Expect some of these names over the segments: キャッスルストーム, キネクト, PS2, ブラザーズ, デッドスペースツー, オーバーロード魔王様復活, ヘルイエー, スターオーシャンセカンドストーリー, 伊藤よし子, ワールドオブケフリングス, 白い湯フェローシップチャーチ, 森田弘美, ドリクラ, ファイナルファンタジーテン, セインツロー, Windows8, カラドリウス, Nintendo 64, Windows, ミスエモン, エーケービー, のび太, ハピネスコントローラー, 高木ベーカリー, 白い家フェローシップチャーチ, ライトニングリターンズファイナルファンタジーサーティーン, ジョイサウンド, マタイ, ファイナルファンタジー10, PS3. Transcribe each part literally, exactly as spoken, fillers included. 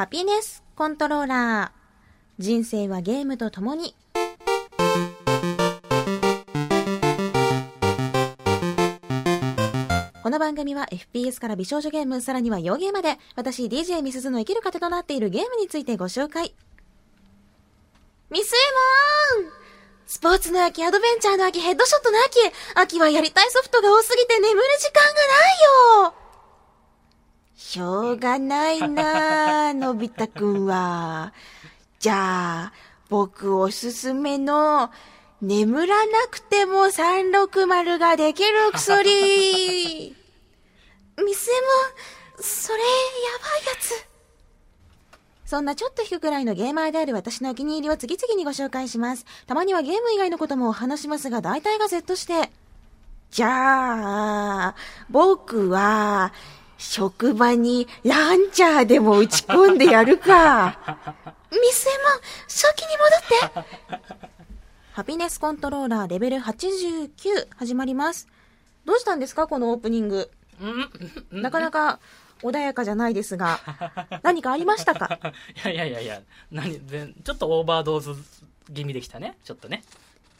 ハピネスコントローラー。人生はゲームとともに。この番組は エフピーエス から美少女ゲーム、さらには洋ゲーまで、私 ディージェー ミスズの生きる糧となっているゲームについてご紹介。ミスエモン、スポーツの秋、アドベンチャーの秋、ヘッドショットの秋、秋はやりたいソフトが多すぎて眠る時間がないよ。しょうがないな、のび太くんは。じゃあ、僕おすすめの、眠らなくてもさんろくまるができる薬。ミスエモン、それ、やばいやつ。そんなちょっと引くくらいのゲーマーである私のお気に入りを次々にご紹介します。たまにはゲーム以外のこともお話しますが、大体が Z して。じゃあ、僕は、職場にランチャーでも打ち込んでやるか。ミスエモン、初期に戻って。ハピネスコントローラーレベルはちじゅうきゅう始まります。どうしたんですかこのオープニング。なかなか穏やかじゃないですが、何かありましたか？いやいやいやいや、何全ちょっとオーバードーズ気味できたね。ちょっとね、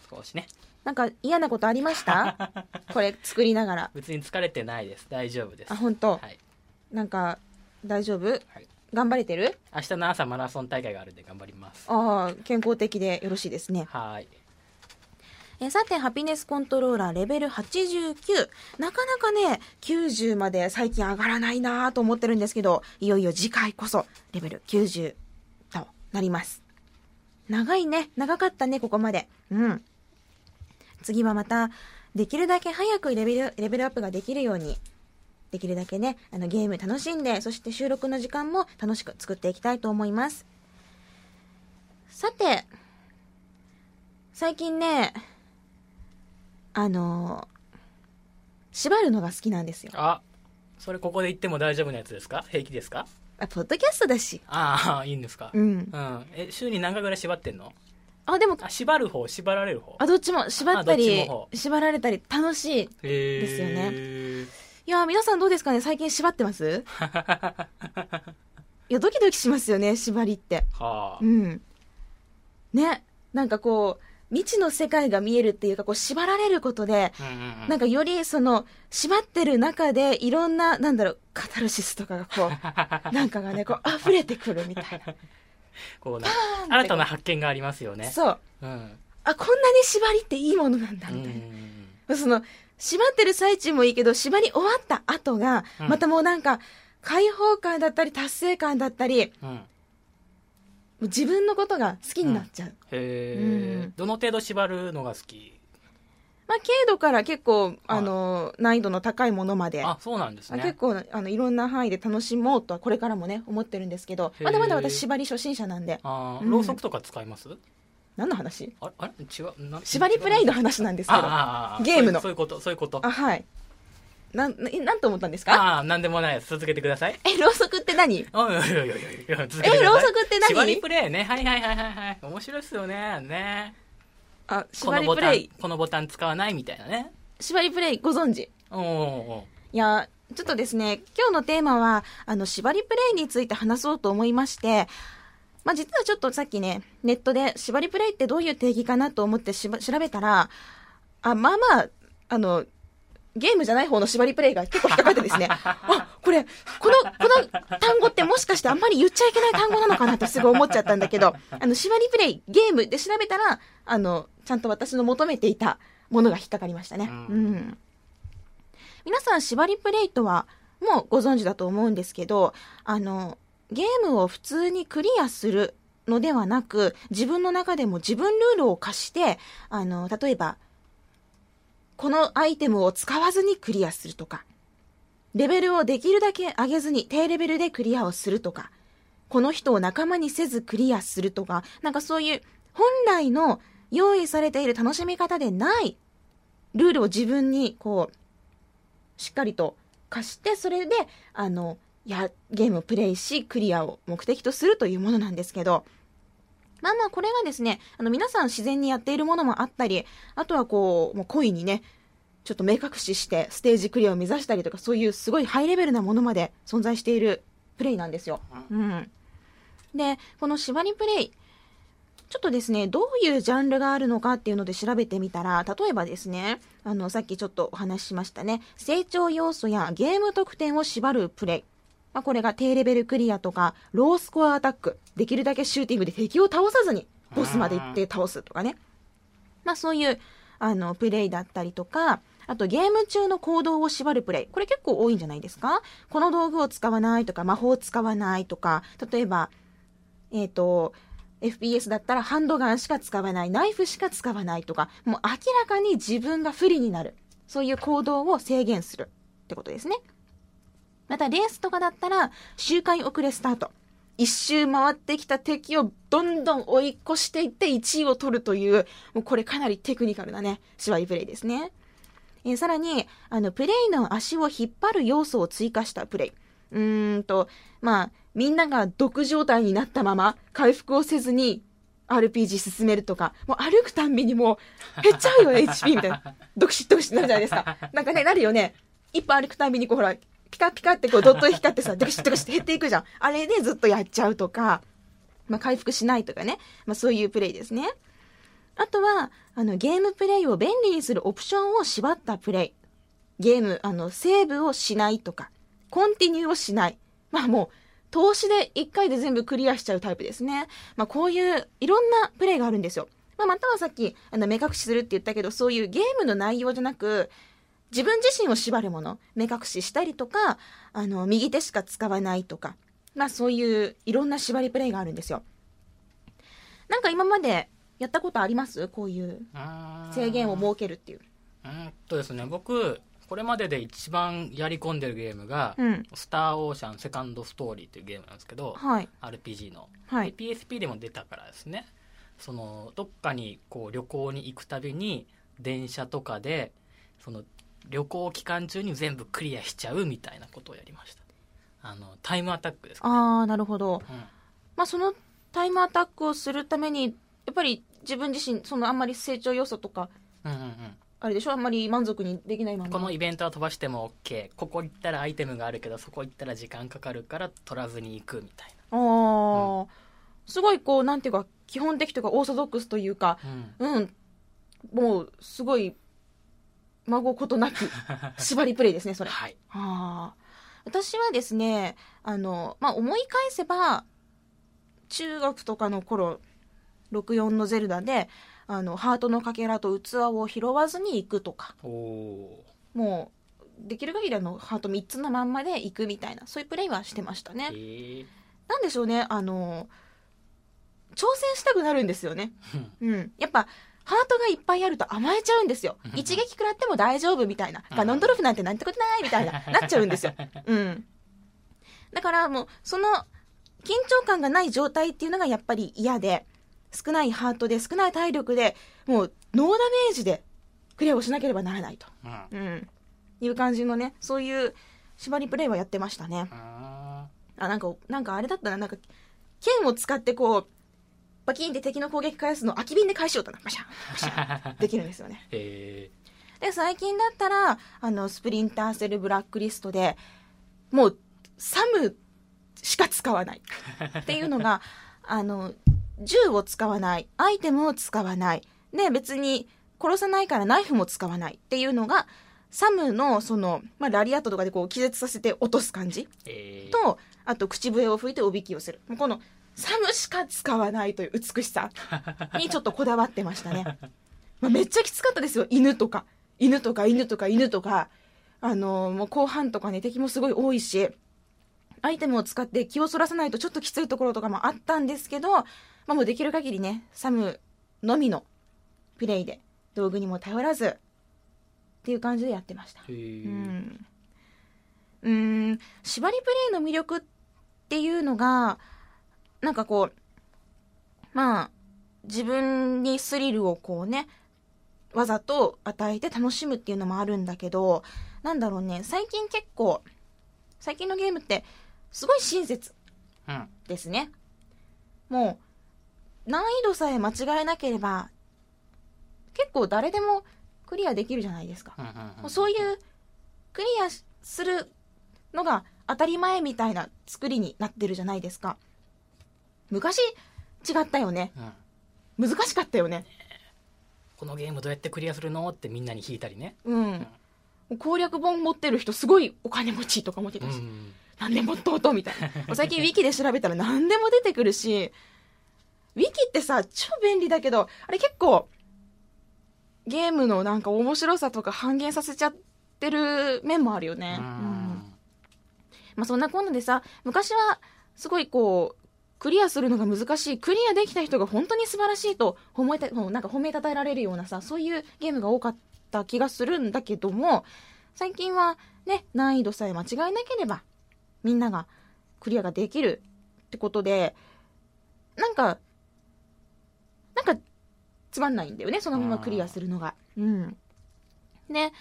少しね。なんか嫌なことありました？これ作りながら。別に疲れてないです。大丈夫です。あ、本当。はい。なんか大丈夫？はい、頑張れてる？明日の朝マラソン大会があるんで頑張ります。ああ、健康的でよろしいですね。はい。えさて、ハピネスコントローラーレベルはちじゅうきゅう、なかなかねきゅうじゅうまで最近上がらないなと思ってるんですけど、いよいよ次回こそレベルきゅうじゅうとなります。長いね、長かったねここまで。うん、次はまたできるだけ早くレベル、レベルアップができるように、できるだけね、あのゲーム楽しんで、そして収録の時間も楽しく作っていきたいと思います。さて、最近ね、あのー、縛るのが好きなんですよ。あ、それここで言っても大丈夫なやつですか？平気ですか？あ、ポッドキャストだし。ああ、いいんですか。うん、うん、え週に何回ぐらい縛ってんの？あ、でもあ、縛る方、縛られる方、あ、どっちも。縛ったり縛られたり楽しいですよね。へ、いや、皆さんどうですかね、最近縛ってます？いや、ドキドキしますよね、縛りって。はあ、うんね、なんかこう未知の世界が見えるっていうか、こう縛られることで、うんうんうん、なんかよりその縛ってる中でいろんな、なんだろう、カタルシスとかがこうなんかがね、こう溢れてくるみたいな。こうね、新たな発見がありますよね。そう、うん、あ、こんなに縛りっていいものなんだみたいな、うんうん、その縛ってる最中もいいけど、縛り終わった後がまたもうなんか解放感だったり達成感だったり、うん、自分のことが好きになっちゃう、うん、へー、うん、どの程度縛るのが好き？まあ、軽度から結構あの難易度の高いものまで。あ、そうなんですね。結構あのいろんな範囲で楽しもうとはこれからもね思ってるんですけど、まだまだ私縛り初心者なんで。あ、うん、ろうそくとか使います？何の話？あれ、あれ違うな、縛りプレイの話なんですけど。あー、ゲームのそういうこと、そういうこと。あ、はい。な, な, なんと思ったんですか？あ、なんでもないです。続けてください。え、ろうそくって何？あ、いやいやいやいや、続けてください。え、ろうそくって何？縛りプレイね。はいはいはいはいはい。面白いっすよね。ね。あ、縛りプレイ。このボタン、このボタン使わないみたいなね。縛りプレイご存知？おーおー。いや、ちょっとですね、今日のテーマはあの縛りプレイについて話そうと思いまして、まあ実はちょっとさっきね、ネットで縛りプレイってどういう定義かなと思ってしば調べたら、あ、まあまああの。ゲームじゃない方の縛りプレイが結構引っかかってですね。あ、これ、この、この単語ってもしかしてあんまり言っちゃいけない単語なのかなってすごい思っちゃったんだけど、あの、縛りプレイ、ゲームで調べたら、あの、ちゃんと私の求めていたものが引っかかりましたね。うん。皆さん、縛りプレイとはもうご存知だと思うんですけど、あの、ゲームを普通にクリアするのではなく、自分の中でも自分ルールを課して、あの、例えば、このアイテムを使わずにクリアするとか、レベルをできるだけ上げずに低レベルでクリアをするとか、この人を仲間にせずクリアするとか、なんかそういう本来の用意されている楽しみ方でないルールを自分にこうしっかりと課して、それであのやゲームをプレイしクリアを目的とするというものなんですけど、まあまあこれがですね、あの皆さん自然にやっているものもあったり、あとはこう、もう故意にね、ちょっと目隠ししてステージクリアを目指したりとか、そういうすごいハイレベルなものまで存在しているプレイなんですよ。うん。で、この縛りプレイ、ちょっとですね、どういうジャンルがあるのかっていうので調べてみたら、例えばですね、あの、さっきちょっとお話ししましたね、成長要素やゲーム得点を縛るプレイ。まあ、これが低レベルクリアとか、ロースコアアタック、できるだけシューティングで敵を倒さずに、ボスまで行って倒すとかね。まあ、そういう、あの、プレイだったりとか、あとゲーム中の行動を縛るプレイ。これ結構多いんじゃないですか？この道具を使わないとか、魔法を使わないとか、例えば、えっと、エフピーエス だったらハンドガンしか使わない、ナイフしか使わないとか、もう明らかに自分が不利になる。そういう行動を制限するってことですね。またレースとかだったら、周回遅れスタート。一周回ってきた敵をどんどん追い越していっていちいを取るという、もうこれかなりテクニカルなね、縛りプレイですね。えー、さらにあのプレイの足を引っ張る要素を追加したプレイ。うーんとまあみんなが毒状態になったまま回復をせずに アールピージー 進めるとか、もう歩くたんびにもう減っちゃうよねエイチピー みたいな、ドクシッドクシッになるじゃないですか。なんかねなるよね。一歩歩くたんびにこうほらピカピカってこうドットで光ってさドクシッドクシッって減っていくじゃん。あれでずっとやっちゃうとか、まあ回復しないとかね、まあそういうプレイですね。あとはあのゲームプレイを便利にするオプションを縛ったプレイ。ゲーム、あのセーブをしないとか、コンティニューをしない。まあもう投資でいっかいで全部クリアしちゃうタイプですね。まあこういういろんなプレイがあるんですよ。まあまたはさっきあの目隠しするって言ったけど、そういうゲームの内容じゃなく、自分自身を縛るもの、目隠ししたりとか、あの右手しか使わないとか、まあそういういろんな縛りプレイがあるんですよ。なんか今までやったことあります？こういう制限を設けるっていう。うんとですね、僕これまでで一番やり込んでるゲームが、うん、スターオーシャンセカンドストーリーっていうゲームなんですけど、はい、アールピージー の、はい、で ピーエスピー でも出たからですね、そのどっかにこう旅行に行くたびに電車とかでその旅行期間中に全部クリアしちゃうみたいなことをやりました。あのタイムアタックですかね。ああ、なるほど、うん、まあ、そのタイムアタックをするためにやっぱり自分自身そのあんまり成長要素とか、うんうんうん、あれでしょ、あんまり満足にできないままこのイベントは飛ばしても OK、 ここ行ったらアイテムがあるけどそこ行ったら時間かかるから取らずに行くみたいな。あ、うん、すごいこうなんていうか基本的というかオーソドックスというか、うん、うん、もうすごい孫ことなき縛りプレイですねそれ。はい、あ、私はですね、あの、まあ、思い返せば中学とかの頃ろくじゅうよんのゼルダであのハートのかけらと器を拾わずに行くとか、お、もうできる限りあのハートみっつのまんまで行くみたいな、そういうプレイはしてましたね。なんでしょうね、あの挑戦したくなるんですよね、うん、やっぱハートがいっぱいあると甘えちゃうんですよ。一撃食らっても大丈夫みたいなガノンドルフなんてなんてことないみたいななっちゃうんですよ、うん、だからもうその緊張感がない状態っていうのがやっぱり嫌で、少ないハートで少ない体力でもうノーダメージでクリアをしなければならないと、うんうん、いう感じのね、そういう縛りプレイはやってましたね。ああ、なんかなんかあれだったな、なんか剣を使ってこうバキンって敵の攻撃返すの空き瓶で返しようとな、パシャパシャできるんですよねへえ。で最近だったらあのスプリンターセルブラックリストでもうサムしか使わないっていうのがあの銃を使わない、アイテムを使わないで、別に殺さないからナイフも使わないっていうのがサムのその、まあ、ラリアットとかでこう気絶させて落とす感じ、えー、とあと口笛を吹いておびきをする、このサムしか使わないという美しさにちょっとこだわってましたねまあめっちゃきつかったですよ。犬とか犬とか犬とか犬とか、あのー、もう後半とかね敵もすごい多いし、アイテムを使って気をそらさないとちょっときついところとかもあったんですけど、まあ、もうできる限りねサムのみのプレイで道具にも頼らずっていう感じでやってました。へー、うん、うーん、縛りプレイの魅力っていうのがなんかこうまあ自分にスリルをこうねわざと与えて楽しむっていうのもあるんだけど、なんだろうね、最近結構最近のゲームってすごい親切ですね、うん、もう難易度さえ間違えなければ結構誰でもクリアできるじゃないですか、うんうんうん、もうそういうクリアするのが当たり前みたいな作りになってるじゃないですか。昔違ったよね、うん、難しかったよね。このゲームどうやってクリアするのってみんなに引いたりね、うんうん、攻略本持ってる人すごいお金持ちとか持ってたし、うん、何でもとうとうみたいな最近ウィキで調べたら何でも出てくるしウィキってさ超便利だけどあれ結構ゲームのなんか面白さとか半減させちゃってる面もあるよね。うん、まあ、そんなこんなでさ昔はすごいこうクリアするのが難しいクリアできた人が本当に素晴らしいと褒めたなんか褒めたたえられるようなさそういうゲームが多かった気がするんだけども最近はね難易度さえ間違えなければみんながクリアができるってことでなんかなんかつまんないんだよねそのままクリアするのが、うん、で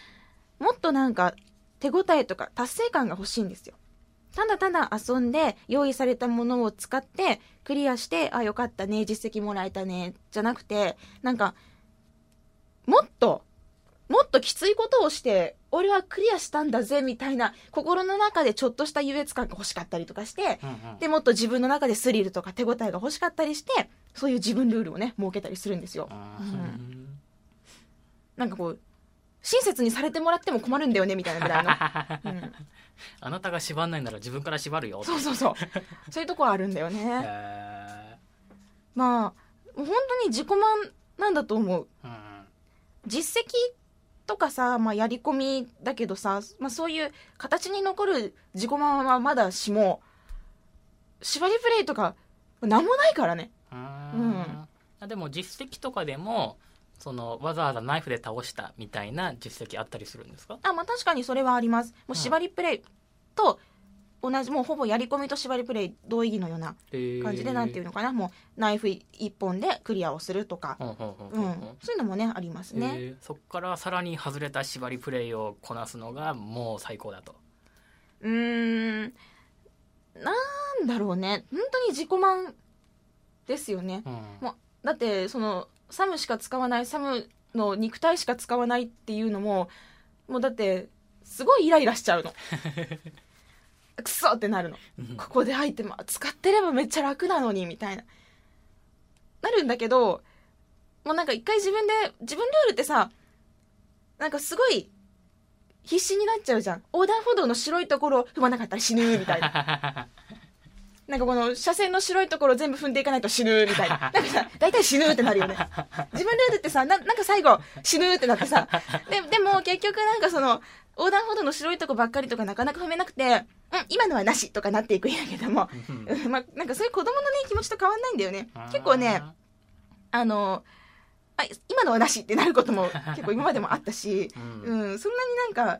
もっとなんか手応えとか達成感が欲しいんですよ。ただただ遊んで用意されたものを使ってクリアしてあよかったね実績もらえたねじゃなくてなんかもっともっときついことをして俺はクリアしたんだぜみたいな心の中でちょっとした優越感が欲しかったりとかして、うんうん、でもっと自分の中でスリルとか手応えが欲しかったりしてそういう自分ルールをね設けたりするんですよ、うん、なんかこう親切にされてもらっても困るんだよねみたいなぐらいの、うん、あなたが縛んないなら自分から縛るよそうそうそうそういうとこはあるんだよね、えー、まあ本当に自己満なんだと思う、うん、実績とかさ、まあ、やり込みだけどさ、まあ、そういう形に残る自己満はまだしも縛りプレイとかなんもないからね。うん、うん、でも実績とかでもそのわざわざナイフで倒したみたいな実績あったりするんですか？あ、まあ、確かにそれはあります。もう縛りプレイと同じ、うん、もうほぼやり込みと縛りプレイ同意義のような感じでなんていうのかなもうナイフ一本でクリアをするとか、うんうんうんうん、そういうのもねありますね。そこからさらに外れた縛りプレイをこなすのがもう最高だと。うーんなんだろうね本当に自己満ですよね、うん、もうだってそのサムしか使わないサムの肉体しか使わないっていうのももうだってすごいイライラしちゃうのクソってなるの、うん、ここでアイテム使ってればめっちゃ楽なのにみたいななるんだけどもうなんか一回自分で自分ルールってさなんかすごい必死になっちゃうじゃん。横断歩道の白いところを踏まなかったら死ぬみたいななんかこの車線の白いところ全部踏んでいかないと死ぬみたいな。なんかさ、大体死ぬってなるよね。自分ルールってさ、な, なんか最後死ぬってなってさ。で、でも結局なんかその、横断歩道の白いとこばっかりとかなかなか踏めなくて、うん、今のはなしとかなっていくんやけども。うん、まあ、なんかそういう子供のね、気持ちと変わんないんだよね。結構ね、あの、あ、今のはなしってなることも結構今までもあったし、うん、うん、そんなになんか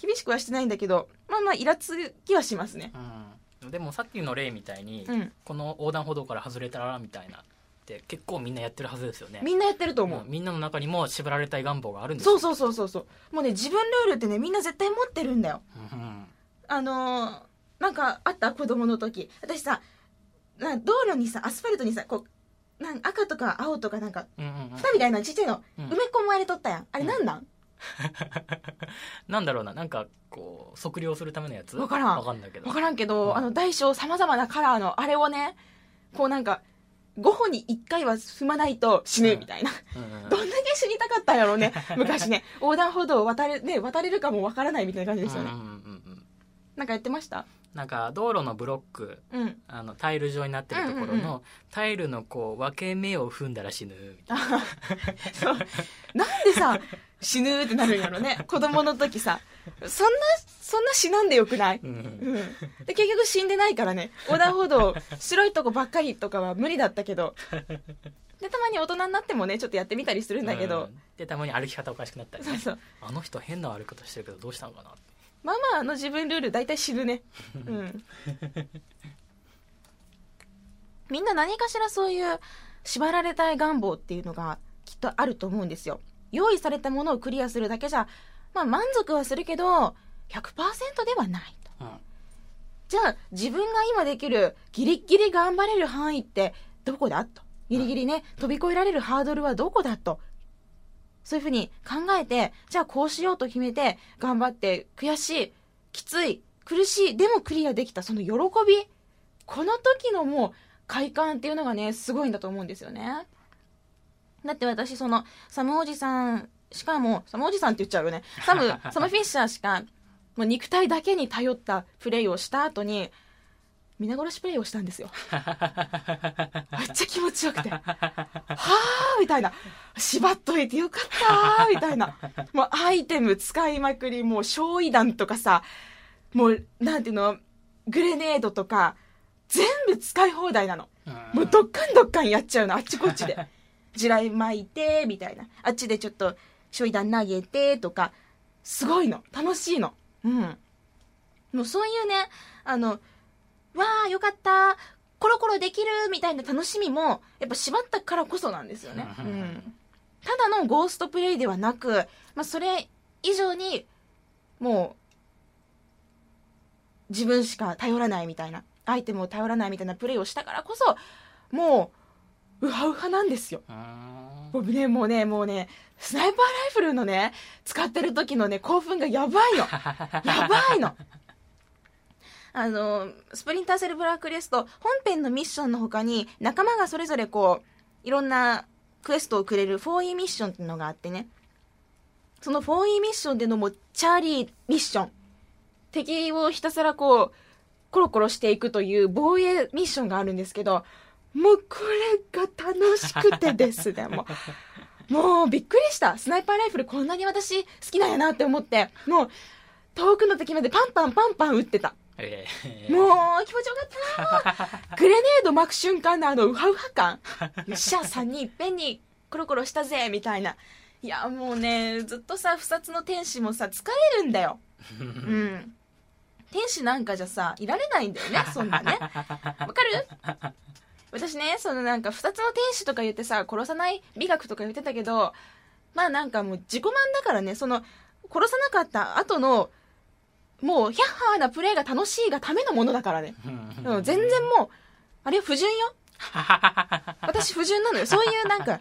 厳しくはしてないんだけど、まあまあイラつきはしますね。うんでもさっきの例みたいに、うん、この横断歩道から外れたらみたいなって結構みんなやってるはずですよね。みんなやってると思う、うん、みんなの中にも縛られたい願望があるんですよ。そうそうそうそう。もうね自分ルールってねみんな絶対持ってるんだよ、うんうん、あのー、なんかあった子供の時私さ道路にさアスファルトにさこうなん赤とか青とかなんか蓋みたいなちっちゃいの、うん、埋め込まれとったやん。あれなんなん、うんなんだろうな、なんかこう測量するためのやつ分からん分かんないけど分からんけど、うん、あの大小さまざまなカラーのあれをねこうなんかごほんにいっかいは踏まないと死ぬみたいな、うんうん、どんだけ死にたかったんやろうね昔ね横断歩道を渡れ、ね、渡れるかも分からないみたいな感じでしたね、うんうんうん、なんかやってました。なんか道路のブロック、うん、あのタイル状になってるところの、うんうんうん、タイルのこう分け目を踏んだら死ぬみたいなそうなんでさ死ぬってなるんやろね子供の時さそんなそんな死なんでよくない、うんうん、で結局死んでないからね横断歩道白いとこばっかりとかは無理だったけどでたまに大人になってもねちょっとやってみたりするんだけど、うん、でたまに歩き方おかしくなったり、ね、そうそうあの人変な歩き方してるけどどうしたのかなってまあまあの自分ルール大体死ぬね、うん、みんな何かしらそういう縛られたい願望っていうのがきっとあると思うんですよ。用意されたものをクリアするだけじゃ、まあ、満足はするけど ひゃくパーセント ではないと、うん、じゃあ自分が今できるギリギリ頑張れる範囲ってどこだとギリギリね、うん、飛び越えられるハードルはどこだとそういうふうに考えてじゃあこうしようと決めて頑張って悔しいきつい苦しいでもクリアできたその喜びこの時のもう快感っていうのがねすごいんだと思うんですよね。だって私そのサムおじさんしかもサムおじさんって言っちゃうよねサムサムフィッシャーしかもう肉体だけに頼ったプレイをした後に皆殺しプレイをしたんですよめっちゃ気持ちよくてはーみたいな縛っといてよかったーみたいなもうアイテム使いまくりもう焼夷弾とかさもうなんていうのグレネードとか全部使い放題なの。もうどっかんどっかんやっちゃうのあっちこっちで地雷巻いてみたいなあっちでちょっと焼夷弾投げてとかすごいの楽しいのうんもうそういうねあのわーよかったコロコロできるみたいな楽しみもやっぱ縛ったからこそなんですよね、うん、ただのゴーストプレイではなく、まあ、それ以上にもう自分しか頼らないみたいなアイテムを頼らないみたいなプレイをしたからこそもうウハウハなんですよ。もうねもうねもうねスナイパーライフルのね使ってる時のね興奮がやばいのやばいのあのスプリンターセルブラックレスト本編のミッションの他に仲間がそれぞれこういろんなクエストをくれる フォーイー ミッションっていうのがあってねその フォーイー ミッションでのもうチャーリーミッション敵をひたすらこうコロコロしていくという防衛ミッションがあるんですけどもうこれが楽しくてですねもう、 もうびっくりしたスナイパーライフルこんなに私好きなんやなって思ってもう遠くの敵までパンパンパンパン撃ってたもう気持ちよかったなグレネード巻く瞬間のあのウハウハ感よっしゃさんにんいっぺんにコロコロしたぜみたいないやもうねずっとさ不殺の天使もさ疲れるんだようん天使なんかじゃさいられないんだよねそんなねわかる私ねそのなんか不殺の天使とか言ってさ殺さない美学とか言ってたけどまあなんかもう自己満だからねその殺さなかった後のもうヒャッハーなプレイが楽しいがためのものだからね全然もうあれ不純よ私不純なのよそういうなんか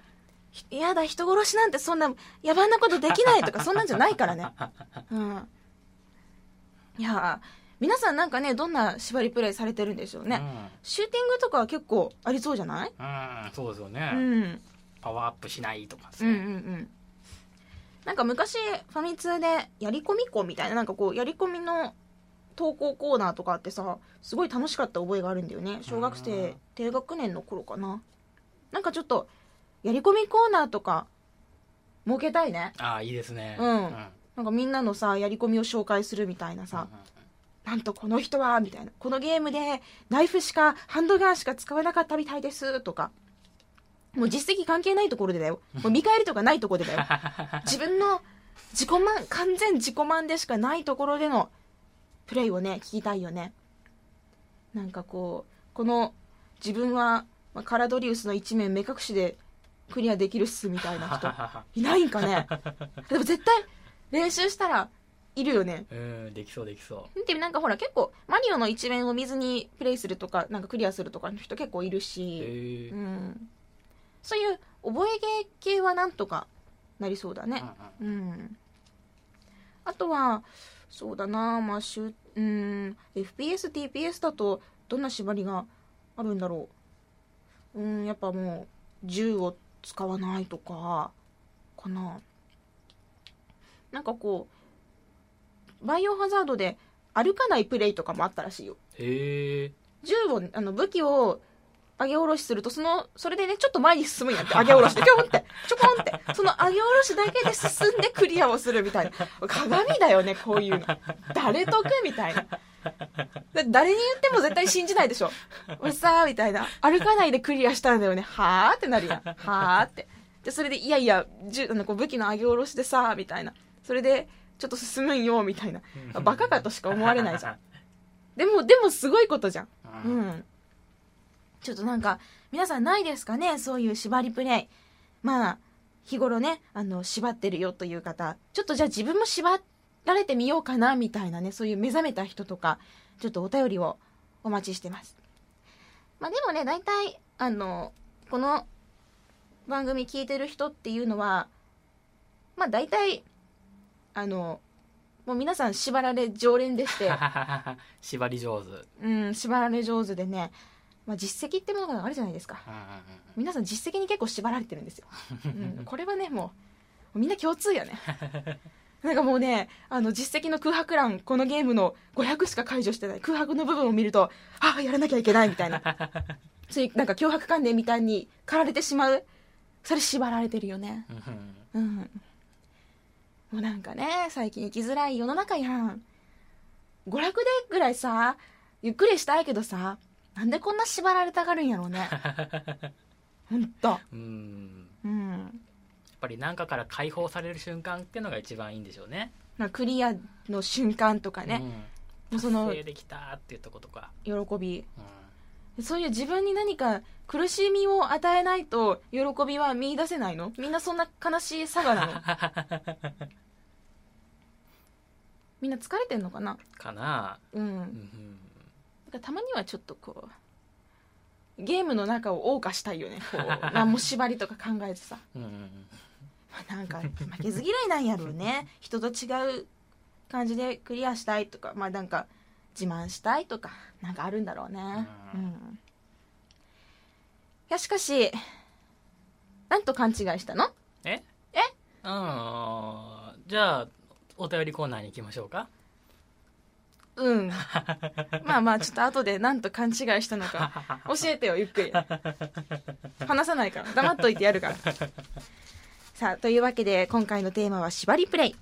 やだ人殺しなんてそんな野蛮なことできないとかそんなんじゃないからねうんいや皆さんなんかねどんな縛りプレイされてるんでしょうね、うん、シューティングとかは結構ありそうじゃないうんそうですよね、うん、パワーアップしないとかですねうんうんうんなんか昔ファミ通でやり込み子みたいななんかこうやり込みの投稿コーナーとかあってさすごい楽しかった覚えがあるんだよね小学生低学年の頃かななんかちょっとやり込みコーナーとか設けたいねああいいですねうん、うん、なんかみんなのさやり込みを紹介するみたいなさ、うんうんうん、なんとこの人はみたいなこのゲームでナイフしかハンドガンしか使わなかったみたいですとかもう実績関係ないところでだよもう見返りとかないところでだよ自分の自己満完全自己満でしかないところでのプレイをね聞きたいよねなんかこうこの自分はカラドリウスの一面目隠しでクリアできるっすみたいな人いないんかねでも絶対練習したらいるよねうんできそうできそうでもなんかほら結構マリオの一面を見ずにプレイするとかなんかクリアするとかの人結構いるしへーうんそういう覚え芸系はなんとかなりそうだね、うんうんうん、あとはそうだな、まあ、しゅうん エフピーエス、ティーピーエス だとどんな縛りがあるんだろううんやっぱもう銃を使わないとかかななんかこうバイオハザードで歩かないプレイとかもあったらしいよへー銃をあの武器を上げ下ろしするとそのそれでねちょっと前に進むんやって上げ下ろしでちょこんってちょこんってその上げ下ろしだけで進んでクリアをするみたいな鏡だよねこういうの誰得みたいな誰に言っても絶対信じないでしょ俺さみたいな歩かないでクリアしたんだよねはーってなるやんはーってでそれでいやいやあのこう武器の上げ下ろしでさみたいなそれでちょっと進むんよみたいなバカかとしか思われないじゃんでもでもすごいことじゃんうんちょっとなんか皆さんないですかねそういう縛りプレイまあ日頃ねあの縛ってるよという方ちょっとじゃあ自分も縛られてみようかなみたいなねそういう目覚めた人とかちょっとお便りをお待ちしてますまあでもね大体あのこの番組聞いてる人っていうのはまあ大体あのもう皆さん縛られ常連でして縛り上手うん縛られ上手でねまあ、実績ってものがあるじゃないですか、うんうんうん、皆さん実績に結構縛られてるんですよ、うん、これはねもうみんな共通やねなんかもうねあの実績の空白欄このゲームのごひゃくしか解除してない空白の部分を見るとああやらなきゃいけないみたいなそういうなんか脅迫観念みたいに駆られてしまうそれ縛られてるよねうん、うん、もうなんかね最近生きづらい世の中やん娯楽でぐらいさゆっくりしたいけどさなんでこんな縛られたがるんやろうねほんとうんうんやっぱり何かから解放される瞬間っていうのが一番いいんでしょうね。まあ、クリアの瞬間とかね、うん、その達成できたっていうとことか喜び、うん、そういう自分に何か苦しみを与えないと喜びは見出せないの？みんなそんな悲しいさがなの？みんな疲れてんのかな？かな、うん、うん。だからたまにはちょっとこうゲームの中を謳歌したいよね。こう何も縛りとか考えてさ。うんうんうんなんか負けず嫌いなんやろうね人と違う感じでクリアしたいとかまあなんか自慢したいとかなんかあるんだろうねうん、うん、いやしかしなんと勘違いしたのええあーじゃあお便りコーナーに行きましょうかうんまあまあちょっと後でなんと勘違いしたのか教えてよゆっくり話さないから黙っといてやるからさあというわけで今回のテーマは縛りプレイ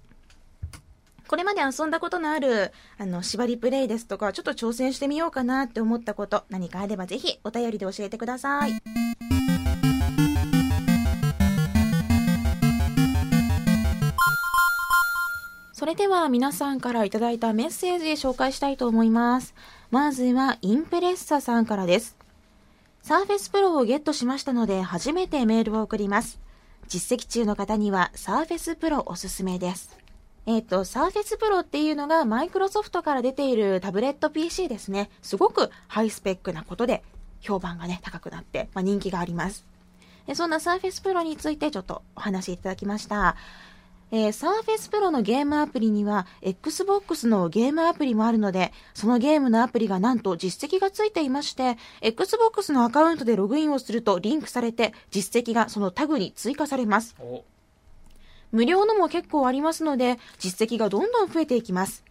これまで遊んだことのあるあの縛りプレイですとかちょっと挑戦してみようかなって思ったこと何かあればぜひお便りで教えてくださいそれでは皆さんからいただいたメッセージ紹介したいと思いますまずはインプレッサさんからです Surface Pro をゲットしましたので初めてメールを送ります実績中の方には Surface Pro おすすめです。えっと、Surface Pro っていうのがマイクロソフトから出ているタブレット ピーシー ですね。すごくハイスペックなことで評判がね、高くなって、まあ、人気があります。で、そんな Surface Pro についてちょっとお話しいただきました。えー、Surface Pro のゲームアプリには Xbox のゲームアプリもあるので、そのゲームのアプリがなんと実績がついていまして、Xbox のアカウントでログインをするとリンクされて、実績がそのタグに追加されます。無料のも結構ありますので、実績がどんどん増えていきます。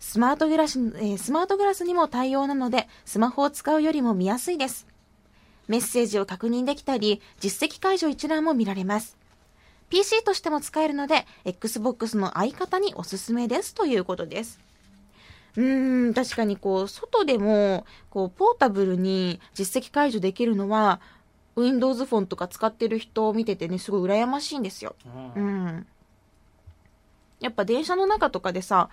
スマートグラス、えー、スマートグラスにも対応なので、スマホを使うよりも見やすいです。メッセージを確認できたり、実績解除一覧も見られます。ピーシー としても使えるので Xbox の相方におすすめですということです。うーん、確かにこう外でもこうポータブルに実績解除できるのは Windows フォンとか使ってる人を見ててねすごい羨ましいんですよ。うん。やっぱ電車の中とかでさ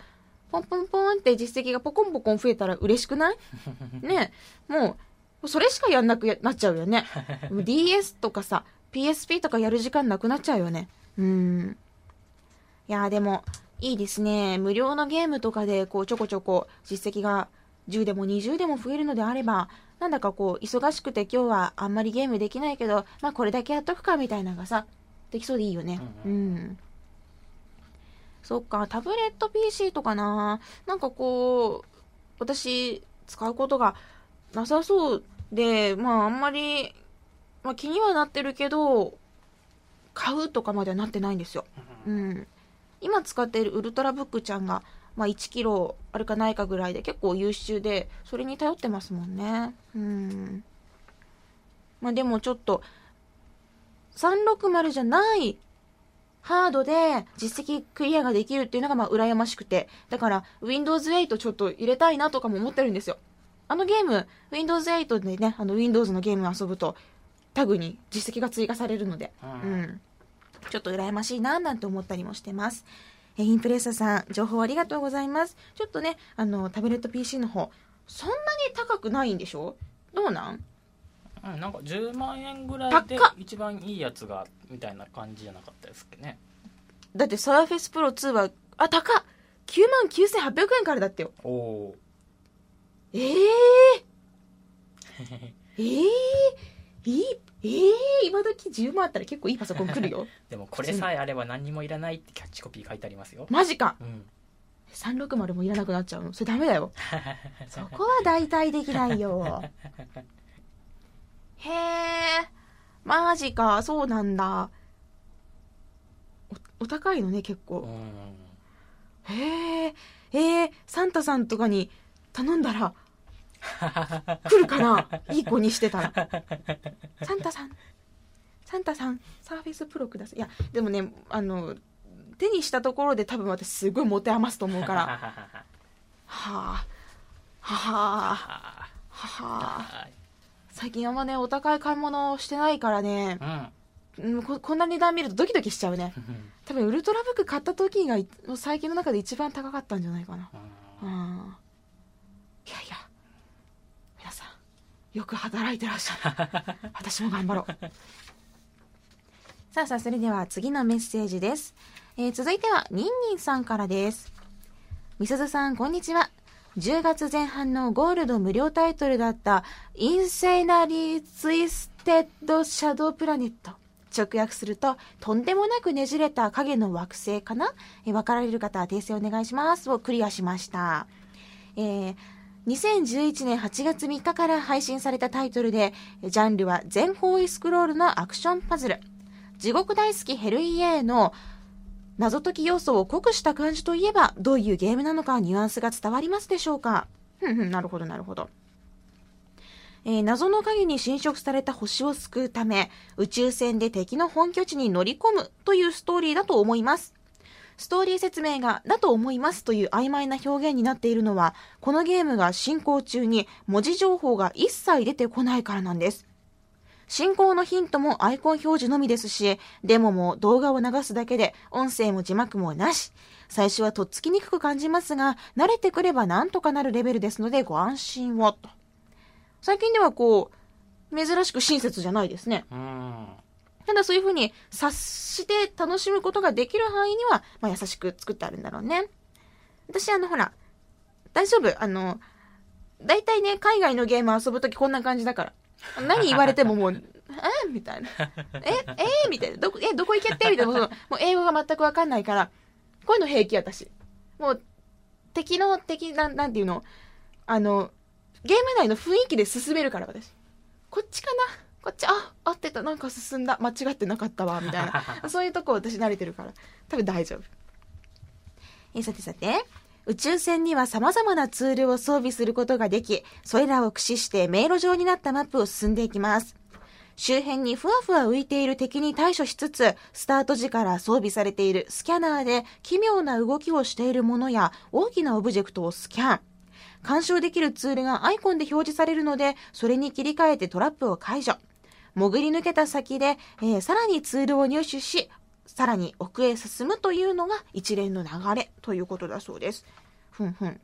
ポンポンポンって実績がポコンポコン増えたら嬉しくない？ね、もうそれしかやんなくやなっちゃうよね。ディーエス とかさ。ピーエスピー とかやる時間なくなっちゃうよね。うーん。いやーでも、いいですね。無料のゲームとかで、こう、ちょこちょこ、実績がじゅうでもにじゅうでも増えるのであれば、なんだかこう、忙しくて今日はあんまりゲームできないけど、まあこれだけやっとくか、みたいなのがさ、できそうでいいよね。うん、うんうん。そっか、タブレット ピーシー とかな、なんかこう、私、使うことがなさそうで、まああんまり、まあ、気にはなってるけど買うとかまではなってないんですよ、うん、今使っているウルトラブックちゃんが、まあ、いちキロあるかないかぐらいで結構優秀でそれに頼ってますもんね、うんまあ、でもちょっとさんろくまるじゃないハードで実績クリアができるっていうのがまあ羨ましくてだから ウィンドウズエイト ちょっと入れたいなとかも思ってるんですよあのゲーム ウィンドウズエイト でねあの Windows のゲームを遊ぶとタグに実績が追加されるので、うんうん、ちょっと羨ましいななんて思ったりもしてますえインプレッサさん情報ありがとうございますちょっとねあのタブレット ピーシー の方そんなに高くないんでしょどうなん、うん、なんかじゅうまんえんぐらいで一番いいやつがみたいな感じじゃなかったですっけねだってサーフェスプロツーはあ高っ きゅうまんきゅうせんはっぴゃくえんからだってよおえー、えーいいえー、今時じゅうまんあったら結構いいパソコン来るよでもこれさえあれば何にもいらないってキャッチコピー書いてありますよマジか、うん、さんろくまるもいらなくなっちゃうのそれダメだよそこは代替できないよマジか、そうなんだ。 お, お高いのね結構。へええー、サンタさんとかに頼んだら来るかな。いい子にしてたらサンタさんサンタさんサーフェスプロください。いやでもね、あの手にしたところで多分私すごい持て余すと思うからはあはあはあ最近あんまねお高い買い物をしてないからね、うん、こ, こんな値段見るとドキドキしちゃうね多分ウルトラブック買った時が最近の中で一番高かったんじゃないかな、うん、いやいや皆さんよく働いてらっしゃる私も頑張ろうさあさあ、それでは次のメッセージです、えー、続いてはニンニンさんからです。みすずさんこんにちは。じゅうがつぜん半のゴールド無料タイトルだったインセイナリーツイステッドシャドウプラネット、直訳するととんでもなくねじれた影の惑星かな、えー、分かられる方は訂正お願いしますをクリアしました、えーにせんじゅういちねんはちがつみっかから配信されたタイトルで、ジャンルは全方位スクロールのアクションパズル。地獄大好きヘルイエーの謎解き要素を濃くした感じといえばどういうゲームなのかニュアンスが伝わりますでしょうか。ふんふん、なるほどなるほど、えー、謎の影に侵食された星を救うため宇宙船で敵の本拠地に乗り込むというストーリーだと思います。ストーリー説明がだと思いますという曖昧な表現になっているのはこのゲームが進行中に文字情報が一切出てこないからなんです。進行のヒントもアイコン表示のみですし、デモも動画を流すだけで音声も字幕もなし。最初はとっつきにくく感じますが慣れてくればなんとかなるレベルですのでご安心をと。最近ではこう珍しく親切じゃないですね。うーん、ただそういう風に察して楽しむことができる範囲には、まあ、優しく作ってあるんだろうね。私あのほら大丈夫、あのだいたいね海外のゲーム遊ぶときこんな感じだから何言われてももうえみたいなええー、みたいなどえどこ行けってみたいな、もう英語が全く分かんないからこういうの平気。私もう敵の敵な ん, なんていうのあのゲーム内の雰囲気で進めるから、私こっちかなこっちあ合ってたなんか進んだ間違ってなかったわみたいなそういうとこ私慣れてるから多分大丈夫。えさてさて、宇宙船には様々なツールを装備することができ、それらを駆使して迷路状になったマップを進んでいきます。周辺にふわふわ浮いている敵に対処しつつ、スタート時から装備されているスキャナーで奇妙な動きをしているものや大きなオブジェクトをスキャン。干渉できるツールがアイコンで表示されるので、それに切り替えてトラップを解除。潜り抜けた先で、えー、さらにツールを入手し、さらに奥へ進むというのが一連の流れということだそうです。ふんふん、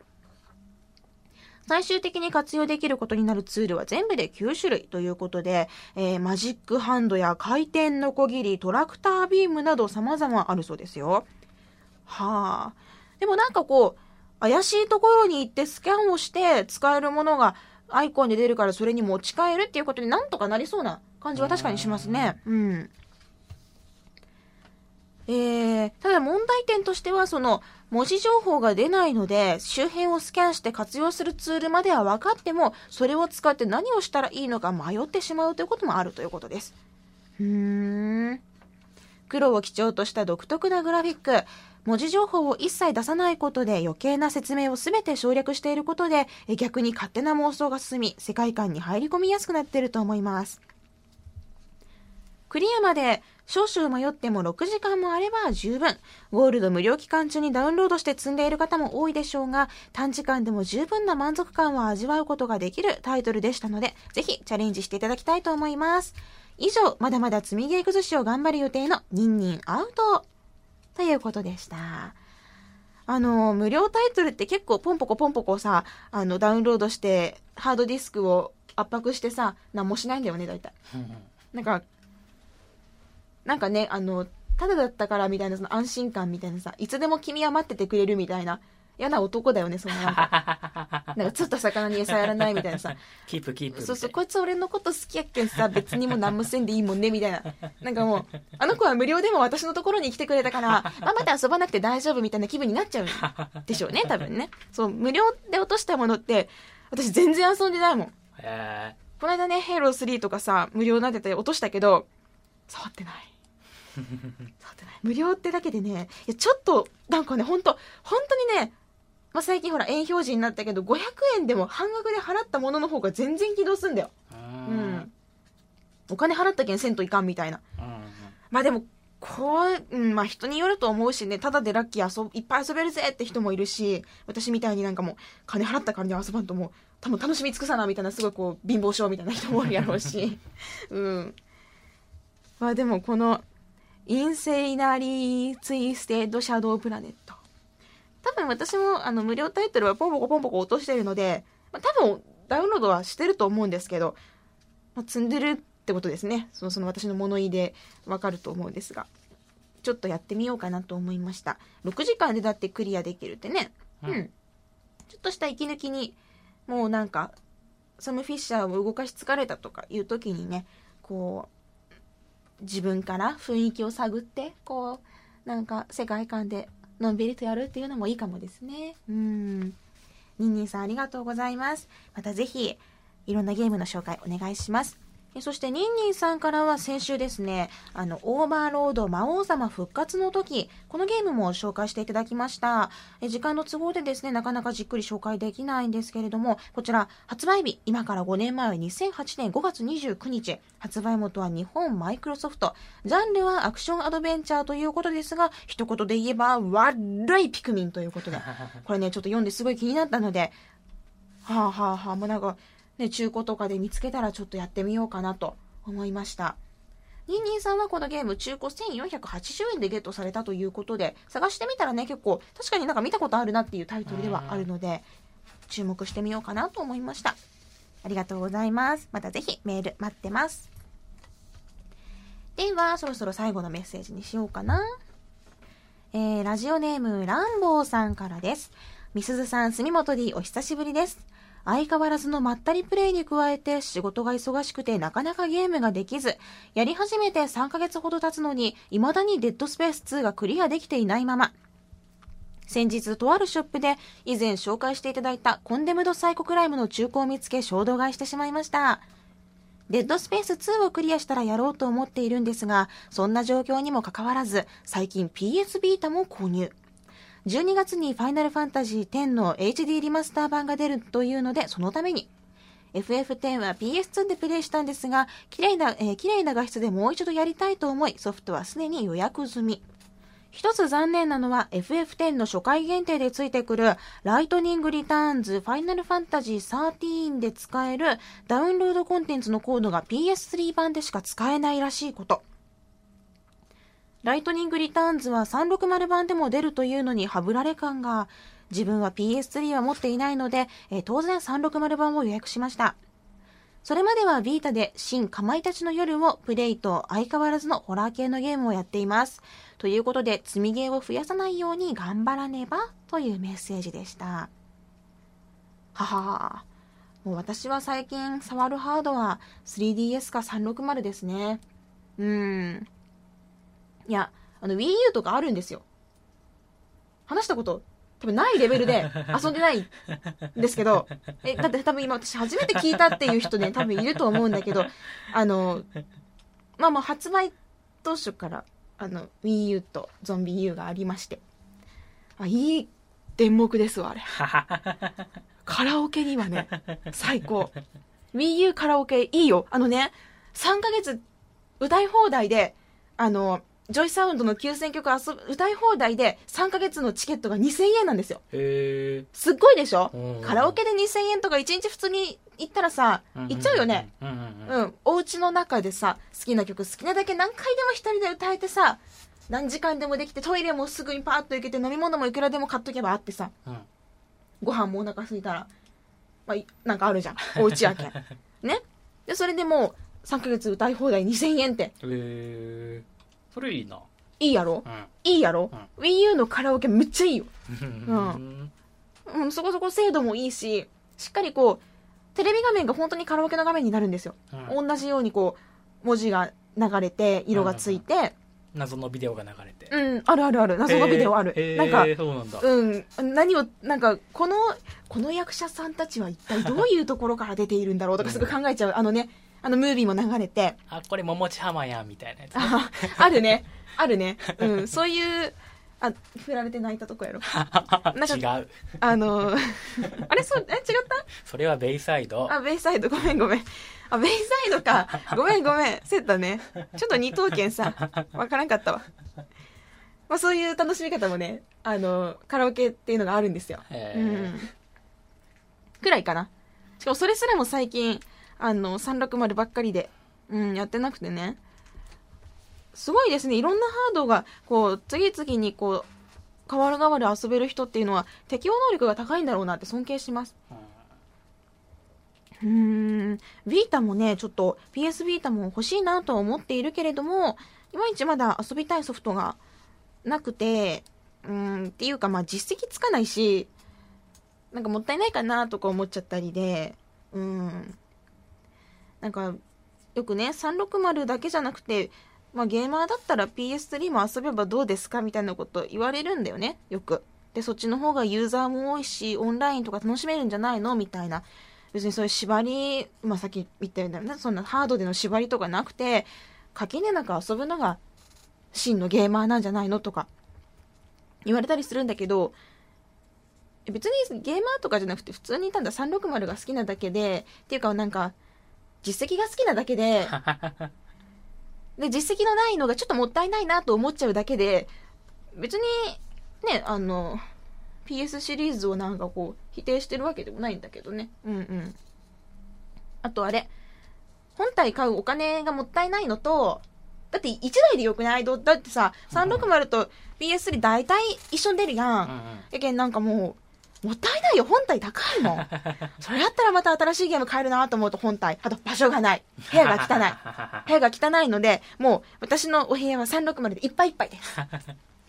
最終的に活用できることになるツールは全部できゅうしゅるいということで、えー、マジックハンドや回転のこぎり、トラクタービームなど様々あるそうですよ。はあ、でもなんかこう怪しいところに行ってスキャンをして使えるものがアイコンで出るからそれに持ち帰るっていうことになんとかなりそうな感じは確かにしますね。うん、えー、ただ問題点としてはその文字情報が出ないので周辺をスキャンして活用するツールまでは分かってもそれを使って何をしたらいいのか迷ってしまうということもあるということです。うーん、黒を基調とした独特なグラフィック、文字情報を一切出さないことで余計な説明を全て省略していることで逆に勝手な妄想が進み世界観に入り込みやすくなっていると思います。クリアまで少々迷ってもろくじかんもあれば十分。ゴールド無料期間中にダウンロードして積んでいる方も多いでしょうが短時間でも十分な満足感を味わうことができるタイトルでしたのでぜひチャレンジしていただきたいと思います。以上、まだまだ積みゲー崩しを頑張る予定のニンニンアウトということでした。あの無料タイトルって結構ポンポコポンポコさ、あのダウンロードしてハードディスクを圧迫してさ何もしないんだよね大体なんかなんかね、あのただだったからみたいなその安心感みたいなさ、いつでも君は待っててくれるみたいな嫌な男だよね。そのなんかなんか釣った魚に餌やらないみたいなさキープキープ、そうそう、こいつ俺のこと好きやっけんさ別にもう何もせんでいいもんねみたいな、なんかもうあの子は無料でも私のところに来てくれたから、まあ、また遊ばなくて大丈夫みたいな気分になっちゃうでしょうね多分ね。そう、無料で落としたものって私全然遊んでないもん。へー、この間ね ヘイロースリー とかさ無料になってて落としたけど触ってない触ってない無料ってだけでね、いやちょっとなんかねほんとほんとにね、まあ、最近ほら円表示になったけどごひゃくえんでも半額で払ったものの方が全然起動すんだよ。うん、お金払ったけんせんといかんみたいな。まあでもこう、うん、まあ人によると思うしね、ただでラッキー遊いっぱい遊べるぜって人もいるし、私みたいになんかもう金払ったからに遊ばんともう多分楽しみ尽くさなみたいな、すごいこう貧乏症みたいな人もおるやろうしうんまあでもこのインセイナリーツイステッドシャドウプラネット、多分私もあの無料タイトルはポンポコポンポコ落としてるので、まあ、多分ダウンロードはしてると思うんですけど、まあ、積んでるってことですね。その、その私の物言いでわかると思うんですが、ちょっとやってみようかなと思いました。ろくじかんでだってクリアできるってね、うん、うん、ちょっとした息抜きにもうなんかサム・フィッシャーを動かし疲れたとかいう時にね、こう自分から雰囲気を探ってこうなんか世界観でのんびりとやるっていうのもいいかもですね。うん、ニンニンさんありがとうございます。またぜひいろんなゲームの紹介お願いします。そしてニンニンさんからは先週ですね、あのオーバーロード魔王様復活の時、このゲームも紹介していただきました。え時間の都合でですねなかなかじっくり紹介できないんですけれども、こちら発売日今からごねんまえはにせんはちねんごがつにじゅうくにち、発売元は日本マイクロソフト、ジャンルはアクションアドベンチャーということですが、一言で言えば悪いピクミンということで、これねちょっと読んですごい気になったので、はあはあはあ、もうなんかね、中古とかで見つけたらちょっとやってみようかなと思いました。ニンニンさんはこのゲーム中古せんよんひゃくはちじゅうえんでゲットされたということで、探してみたらね結構確かになんか見たことあるなっていうタイトルではあるので注目してみようかなと思いました。ありがとうございます。またぜひメール待ってます。ではそろそろ最後のメッセージにしようかな。えー、ラジオネームランボーさんからです。みすずさん、住本 D お久しぶりです。相変わらずのまったりプレイに加えて仕事が忙しくてなかなかゲームができず、やり始めてさんかげつほど経つのに未だにデッドスペースツーがクリアできていないまま、先日とあるショップで以前紹介していただいたコンデムドサイコクライムの中古を見つけ衝動買いしてしまいました。デッドスペースツーをクリアしたらやろうと思っているんですが、そんな状況にもかかわらず最近 ピーエス Vita も購入、じゅうにがつにファイナルファンタジーテンの エイチディー リマスター版が出るというので、そのために エフエフテン は ピーエスツー でプレイしたんですが、綺麗な、えー、綺麗な画質でもう一度やりたいと思い、ソフトはすでに予約済み。一つ残念なのは エフエフテン の初回限定でついてくるライトニングリターンズファイナルファンタジーサーティーンで使えるダウンロードコンテンツのコードが ピーエススリー 版でしか使えないらしいこと。ライトニングリターンズはさんびゃくろくじゅう版でも出るというのにハブられ感が、自分は ピーエススリー は持っていないので、えー、当然さんびゃくろくじゅう版を予約しました。それまでは Vita で新かまいたちの夜をプレイと相変わらずのホラー系のゲームをやっています。ということで積みゲーを増やさないように頑張らねばというメッセージでした。ははー、もう私は最近触るハードは スリーディーエス かさんびゃくろくじゅうですね。うーん、いや、あの Wii U とかあるんですよ。話したこと多分ないレベルで遊んでないんですけど、えだって多分今私初めて聞いたっていう人ね多分いると思うんだけど、あのまあもう発売当初からあの Wii U とゾンビ U がありまして、あいい電目ですわあれ。カラオケにはね最高。Wii U カラオケいいよ。あのねさんかげつ歌い放題であのジョイサウンドのきゅうせんきょく遊ぶ歌い放題でさんかげつのチケットがにせんえんなんですよ。へー、すっごいでしょ。カラオケでにせんえんとかいちにち普通に行ったらさ行っちゃうよね。うんうんうん、うん、お家の中でさ好きな曲好きなだけ何回でも一人で歌えてさ、何時間でもできて、トイレもすぐにパーッと行けて、飲み物もいくらでも買っとけばあってさ、うん、ご飯もお腹空いたら、まあ、なんかあるじゃんお家やけんね。でそれでもうさんかげつ歌い放題にせんえんって、へー、それいいな。いいやろ、うん、いいやろ、うん、Wii U のカラオケめっちゃいいよ、うんうん、そこそこ精度もいいし、しっかりこうテレビ画面が本当にカラオケの画面になるんですよ、うん、同じようにこう文字が流れて色がついて、謎のビデオが流れて、うん、あるあるある、謎のビデオある、えー、なんか、えー、そうなんだ、うん、何をなんかこのこの役者さんたちは一体どういうところから出ているんだろうとかすごい考えちゃうあのね、あのムービーも流れて、あ、これ桃地浜やみたいなやつ、ね、あ, あるねあるね、うん、そういう、あ、振られて泣いたとこやろなんか違うあのあれ、そうえ違った、それはベイサイド、あ、ベイサイド、ごめんごめん、あ、ベイサイドか、ごめんごめん、セットね、ちょっと二等券さわからんかったわ、まあ、そういう楽しみ方もね、あのカラオケっていうのがあるんですよ、うん、くらいかな。しかもそれすらも最近あのさんびゃくろくじゅうばっかりで、うん、やってなくてね、すごいですね、いろんなハードがこう次々にこう変わる変わる遊べる人っていうのは適応能力が高いんだろうなって尊敬します。うーん、ビータもね、ちょっと ピーエス ビータも欲しいなとは思っているけれども、いまいちまだ遊びたいソフトがなくて、うーんっていうか、まあ実績つかないし、なんかもったいないかなとか思っちゃったりで、うーん、なんかよくね、さんびゃくろくじゅうだけじゃなくて、まあ、ゲーマーだったら ピーエススリー も遊べばどうですかみたいなこと言われるんだよね、よく。で、そっちの方がユーザーも多いし、オンラインとか楽しめるんじゃないのみたいな。別にそういう縛り、まあ、さっき言ったような、そんなハードでの縛りとかなくて、垣根なく遊ぶのが真のゲーマーなんじゃないのとか言われたりするんだけど、別にゲーマーとかじゃなくて、普通にたださんびゃくろくじゅうが好きなだけで、っていうかなんか、実績が好きなだけで、で、実績のないのがちょっともったいないなと思っちゃうだけで、別にね、あの ピーエス シリーズをなんかこう否定してるわけでもないんだけどね。うんうん。あとあれ、本体買うお金がもったいないのと、だっていちだいでよくない？だってさ、さんびゃくろくじゅうと ピーエススリー 大体一緒に出るやん。うんうん、やけんなんかもうもったいないよ、本体高いもん。それだったらまた新しいゲーム買えるなと思うと本体、あと場所がない、部屋が汚い、部屋が汚いので、もう私のお部屋はさんびゃくろくじゅうでいっぱいいっぱいで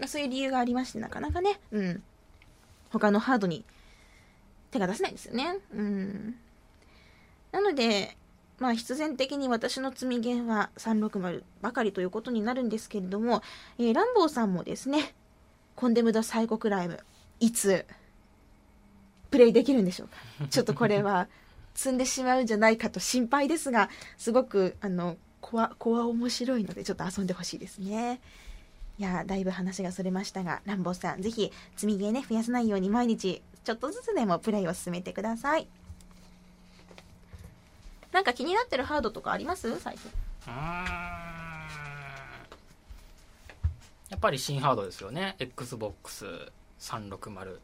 す。そういう理由がありまして、なかなかね、うん、他のハードに手が出せないんですよね。うん、なので、まあ必然的に私の積みゲーはさんびゃくろくじゅうばかりということになるんですけれども、えー、ランボーさんもですね、コンデムドサイコクライム、いつプレイできるんでしょうか。ちょっとこれは積んでしまうんじゃないかと心配ですが、すごくあのこわこわ面白いので、ちょっと遊んでほしいですね。いや、だいぶ話がそれましたが、ランボーさん、ぜひ積みゲーね、増やさないように毎日ちょっとずつでもプレイを進めてください。なんか気になってるハードとかあります？最近。うーん、やっぱり新ハードですよね。 エックスボックスさんびゃくろくじゅう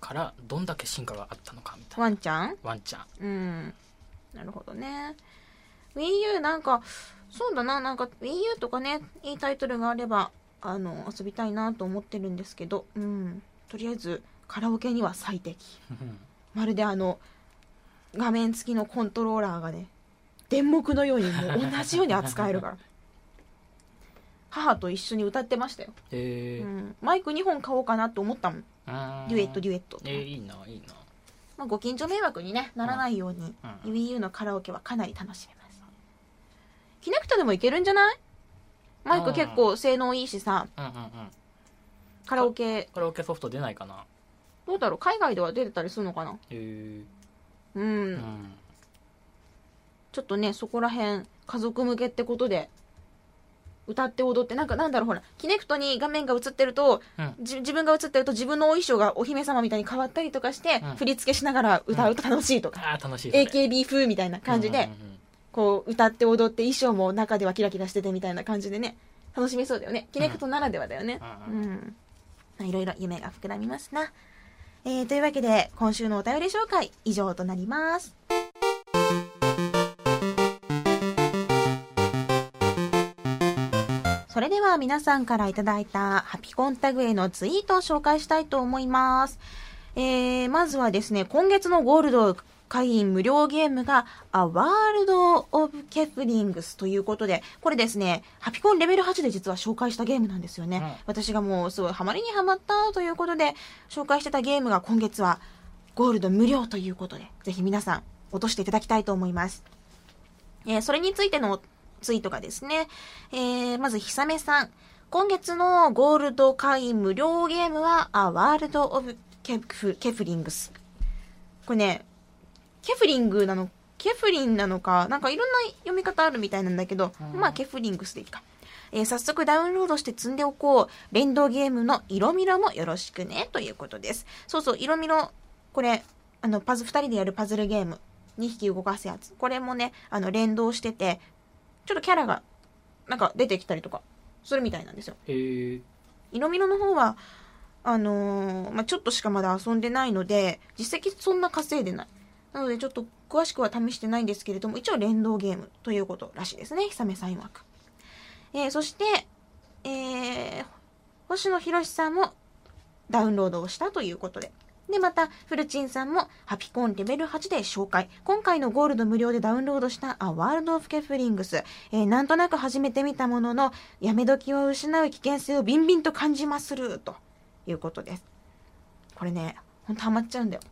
からどんだけ進化があったのかみたいな。ワンちゃん？ワンちゃん。うん。なるほどね。Wii U なんかそうだな、なんか Wii U とかね、いいタイトルがあればあの遊びたいなと思ってるんですけど、うん。とりあえずカラオケには最適。まるであの画面付きのコントローラーがね、電木のようにもう同じように扱えるから。母と一緒に歌ってましたよ。えーうん、マイクにほん買おうかなと思ったもん。デュエットデュエット、えー、いいないいな、まあ、ご近所迷惑に、ね、ならないように Wii U、うん、のカラオケはかなり楽しめます。キネクトでもいけるんじゃない？マイク結構性能いいしさ、うんうんうん、カラオケカラオケソフト出ないかな。どうだろう、海外では出てたりするのかな。へえー、うん、うん、ちょっとね、そこら辺家族向けってことで歌って踊って、なんかなんだろう、ほらキネクトに画面が映ってると、うん、自, 自分が映ってると自分のお衣装がお姫様みたいに変わったりとかして、うん、振り付けしながら歌うと楽しいとか、うん、楽しい エーケービー 風みたいな感じで、うんうんうん、こう歌って踊って衣装も中ではキラキラしててみたいな感じでね、楽しめそうだよね。キネクトならではだよね、うんうんうん、まあ、いろいろ夢が膨らみますな、えー、というわけで今週のお便り紹介以上となります。それでは皆さんからいただいたハピコンタグへのツイートを紹介したいと思います、えー、まずはですね、今月のゴールド会員無料ゲームがワールドオブケプリングスということで、これですね、ハピコンレベルはちで実は紹介したゲームなんですよね、うん、私がもうすごいハマりにハマったということで紹介してたゲームが今月はゴールド無料ということで、ぜひ皆さん落としていただきたいと思います、えー、それについてのツイートがですね、えー、まずひさめさん、今月のゴールド会員無料ゲームは、あ、ワールド・オブ・ケフ、ケフリングス。これね、ケフリングなの、ケフリンなのか、なんかいろんな読み方あるみたいなんだけど、まあケフリングスでいいか。えー、早速ダウンロードして積んでおこう。連動ゲームの色みろもよろしくね、ということです。そうそう、色みろ、これ、あの、パズ、二人でやるパズルゲーム。にひき動かすやつ。これもね、あの、連動してて、ちょっとキャラが、なんか出てきたりとか、するみたいなんですよ。へー。色みろの方は、あのー、まあ、ちょっとしかまだ遊んでないので、実績そんな稼いでない。なので、ちょっと詳しくは試してないんですけれども、一応連動ゲームということらしいですね。久米さん曰く。えー、そして、えー、星野博さんもダウンロードをしたということで。で、また、フルチンさんもハピコンレベルはちで紹介。今回のゴールド無料でダウンロードしたあワールド・オブ・ケフリングス。えー、なんとなく始めてみたものの、やめ時を失う危険性をビンビンと感じまする、ということです。これね、ほんとハマっちゃうんだよ。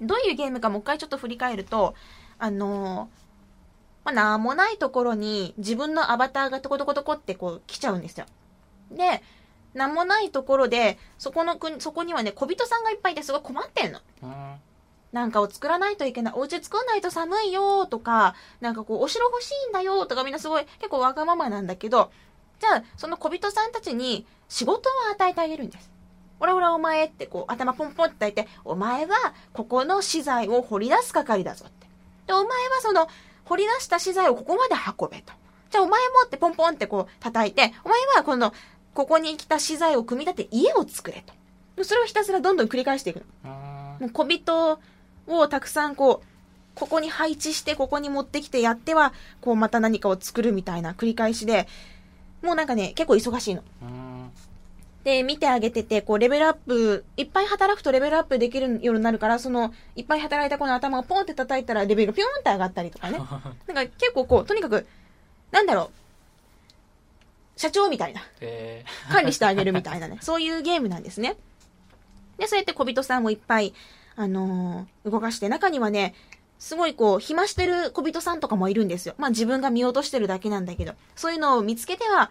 どういうゲームかもう一回ちょっと振り返ると、あのー、まあ、なんもないところに自分のアバターがトコトコトコってこう来ちゃうんですよ。で、なんもないところで、そこの国、そこにはね、小人さんがいっぱいいてすごい困ってんの。うん、なんかを作らないといけない。お家作んないと寒いよとか、なんかこう、お城欲しいんだよとかみんなすごい、結構わがままなんだけど、じゃあ、その小人さんたちに仕事を与えてあげるんです。オラオラお前ってこう、頭ポンポンって叩いて、お前はここの資材を掘り出す係だぞって。で、お前はその、掘り出した資材をここまで運べと。じゃあお前もってポンポンってこう叩いて、お前はこの、ここに来た資材を組み立て家を作れと。それをひたすらどんどん繰り返していくの。もう小人をたくさんこう、ここに配置して、ここに持ってきてやっては、こうまた何かを作るみたいな繰り返しで、もうなんかね、結構忙しいの。で、見てあげてて、こうレベルアップ、いっぱい働くとレベルアップできるようになるから、その、いっぱい働いた子の頭をポンって叩いたらレベルピョンって上がったりとかね。なんか結構こう、とにかく、なんだろう、社長みたいな。えー、管理してあげるみたいなね。そういうゲームなんですね。で、そうやって小人さんもいっぱい、あのー、動かして、中にはね、すごいこう、暇してる小人さんとかもいるんですよ。まあ自分が見落としてるだけなんだけど、そういうのを見つけては、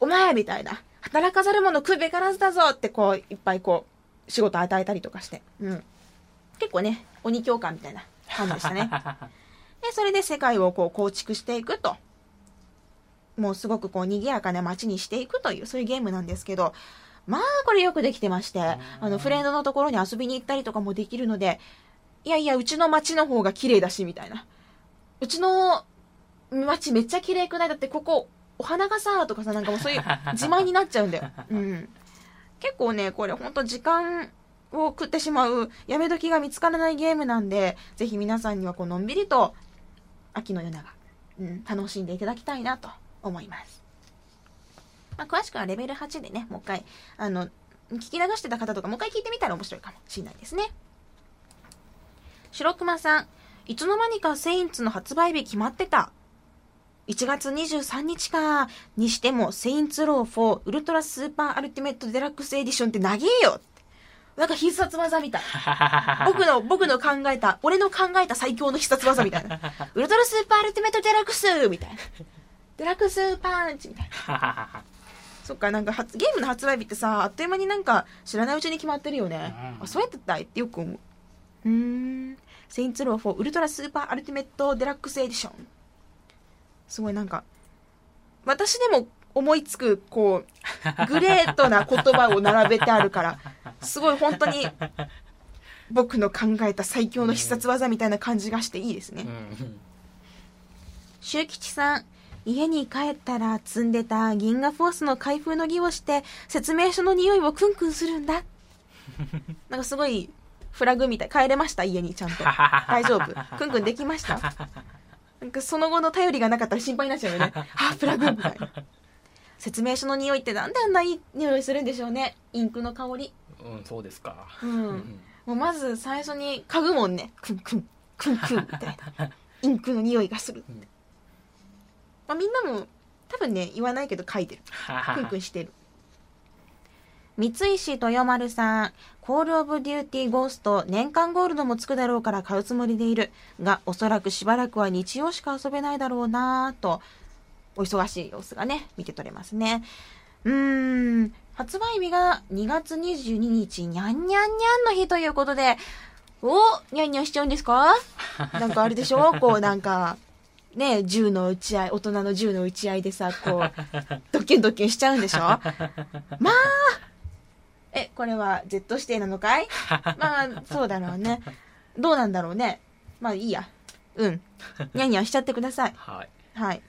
お前みたいな。働かざる者食うべからずだぞってこう、いっぱいこう、仕事与えたりとかして。うん。結構ね、鬼教官みたいな感じでしたね。で、それで世界をこう構築していくと。もうすごくこう、賑やかな街にしていくという、そういうゲームなんですけど、まあ、これよくできてまして、あの、フレンドのところに遊びに行ったりとかもできるので、いやいや、うちの街の方が綺麗だし、みたいな。うちの街めっちゃ綺麗くない？だってここ、お花がさーとかさ、なんかもうそういう自慢になっちゃうんだよ。うん。結構ね、これほんと時間を食ってしまう、やめ時が見つからないゲームなんで、ぜひ皆さんにはこう、のんびりと、秋の夜長、うん、楽しんでいただきたいなと思います。まあ、詳しくはレベルはちでね、もう一回、あの、聞き流してた方とかもう一回聞いてみたら面白いかもしれないですね。白熊さん、いつの間にかセインツの発売日決まってた。いちがつにじゅうさんにちか。にしても、セインツローフォーウルトラスーパーアルティメットデラックスエディションって長えよって。なんか必殺技みたい。僕の、僕の考えた、俺の考えた最強の必殺技みたいな。ウルトラスーパーアルティメットデラックスみたいな。デラックスパンチみたいな。そっか、なんかゲームの発売日ってさ、あっという間になんか知らないうちに決まってるよね。あ、そうやってたいってよく思う。うーん。セインツローフォーウルトラスーパーアルティメットデラックスエディション。すごいなんか、私でも思いつく、こう、グレートな言葉を並べてあるから、すごい本当に、僕の考えた最強の必殺技みたいな感じがしていいですね。周吉さん、家に帰ったら積んでた銀河フォースの開封の儀をして、説明書の匂いをクンクンするんだ。なんかすごい、フラグみたい。帰れました、家にちゃんと。大丈夫。クンクンできました。なんかその後の頼りがなかったら心配になっちゃうよね。あ、プラグみたいな。説明書の匂いってなんであんないい匂いするんでしょうね。インクの香り。うん、そうですか。うん。もうまず最初に嗅ぐもんね。クンクン、クンクンみたいな。インクの匂いがする。うん、まあ、みんなも多分ね、言わないけど嗅いでる。クンクンしてる。三石豊丸さん、コールオブデューティーゴースト、年間ゴールドもつくだろうから買うつもりでいるが、おそらくしばらくは日曜しか遊べないだろうなぁと、お忙しい様子がね、見て取れますね。うーん、発売日がにがつにじゅうににち、にゃんにゃんにゃんの日ということで、おにゃんにゃんしちゃうんですかなんかあれでしょこうなんか、ね、銃の打ち合い、大人の銃の打ち合いでさ、こう、ドキュンドキュンしちゃうんでしょまあ、え、これは Z 指定なのかいまあ、そうだろうね。どうなんだろうね。まあいいや。うん。にゃんにゃんしちゃってください。はい。はい。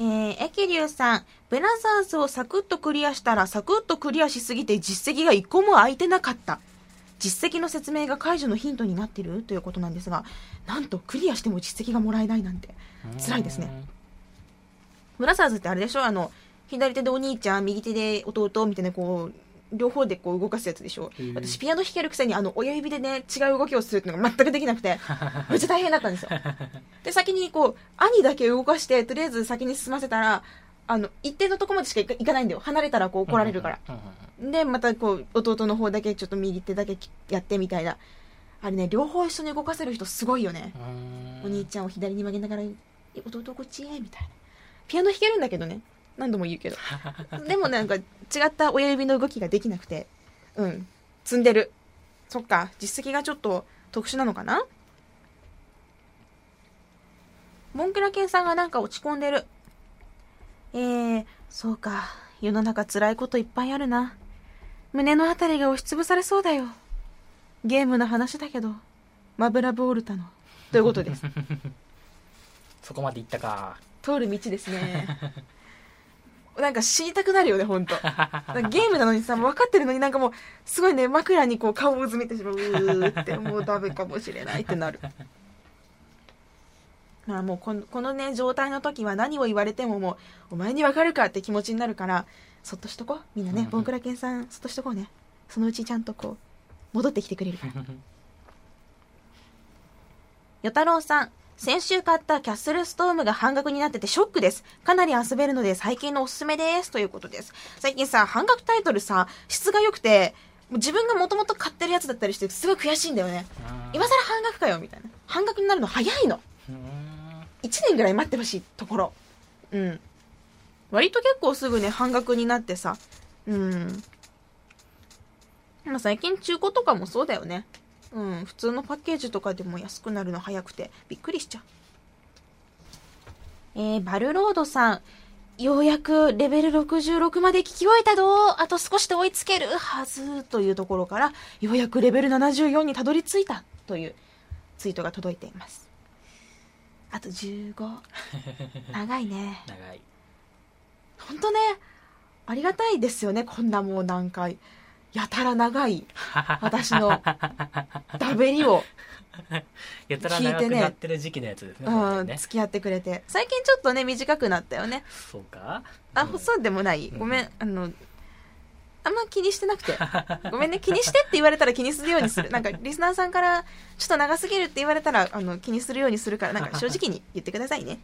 えー、エキリュウさん、ブラザーズをサクッとクリアしたら、サクッとクリアしすぎて実績が一個も空いてなかった。実績の説明が解除のヒントになってるということなんですが、なんとクリアしても実績がもらえないなんて、辛いですね。ブラザーズってあれでしょ、あの、左手でお兄ちゃん、右手で弟みたいな、こう、両方でこう動かすやつでしょ。私ピアノ弾けるくせにあの親指でね違う動きをするっていうのが全くできなくてめっちゃ大変だったんですよ。で先にこう兄だけ動かしてとりあえず先に進ませたらあの一定のとこまでしか行かないんだよ。離れたらこう怒られるから。でまたこう弟の方だけちょっと右手だけやってみたいな。あれね両方一緒に動かせる人すごいよね。お兄ちゃんを左に曲げながら弟こっちへみたいな。ピアノ弾けるんだけどね、何度も言うけどでもなんか違った親指の動きができなくて、うん、積んでる。そっか、実績がちょっと特殊なのかな。モンクラケンさんがなんか落ち込んでる。えー、そうか、世の中辛いこといっぱいあるな。胸のあたりが押しつぶされそうだよ。ゲームの話だけどマブラボールタのということですそこまでいったか。通る道ですねなんか死にたくなるよね、ほんと。ゲームなのにさ、分かってるのになんかもう、すごいね、枕にこう顔をうずめてしまう。うーって、もうダメかもしれないってなる。まあもうこの、このね、状態の時は何を言われてももう、お前に分かるかって気持ちになるから、そっとしとこう。みんなね、ボンクラケンさん、そっとしとこうね。そのうちちゃんとこう、戻ってきてくれるから。与太郎さん。先週買ったキャッスルストームが半額になっててショックです。かなり遊べるので最近のおすすめですということです。最近さ、半額タイトルさ、質が良くて、もう自分がもともと買ってるやつだったりしてすごい悔しいんだよね。今更半額かよみたいな。半額になるの早いの。いちねんぐらい待ってほしいところ。うん。割と結構すぐね、半額になってさ。うん。まあ最近中古とかもそうだよね。うん、普通のパッケージとかでも安くなるの早くてびっくりしちゃう。えー、バルロードさん、ようやくレベルろくじゅうろくまで聞き終えたぞ。あと少しで追いつけるはずというところからようやくレベルななじゅうよんにたどり着いたというツイートが届いています。あとじゅうご 長いね長い。ほんとね、ありがたいですよね。こんなもう何回やたら長い私のダベリを聞いてねやたら長くなってる時期のやつですね、うん、付き合ってくれて。最近ちょっとね短くなったよね。そうか、あ、うん、そうでもない、ごめん、うん、あのあんま気にしてなくてごめんね。気にしてって言われたら気にするようにする。なんかリスナーさんからちょっと長すぎるって言われたらあの気にするようにするから、なんか正直に言ってくださいね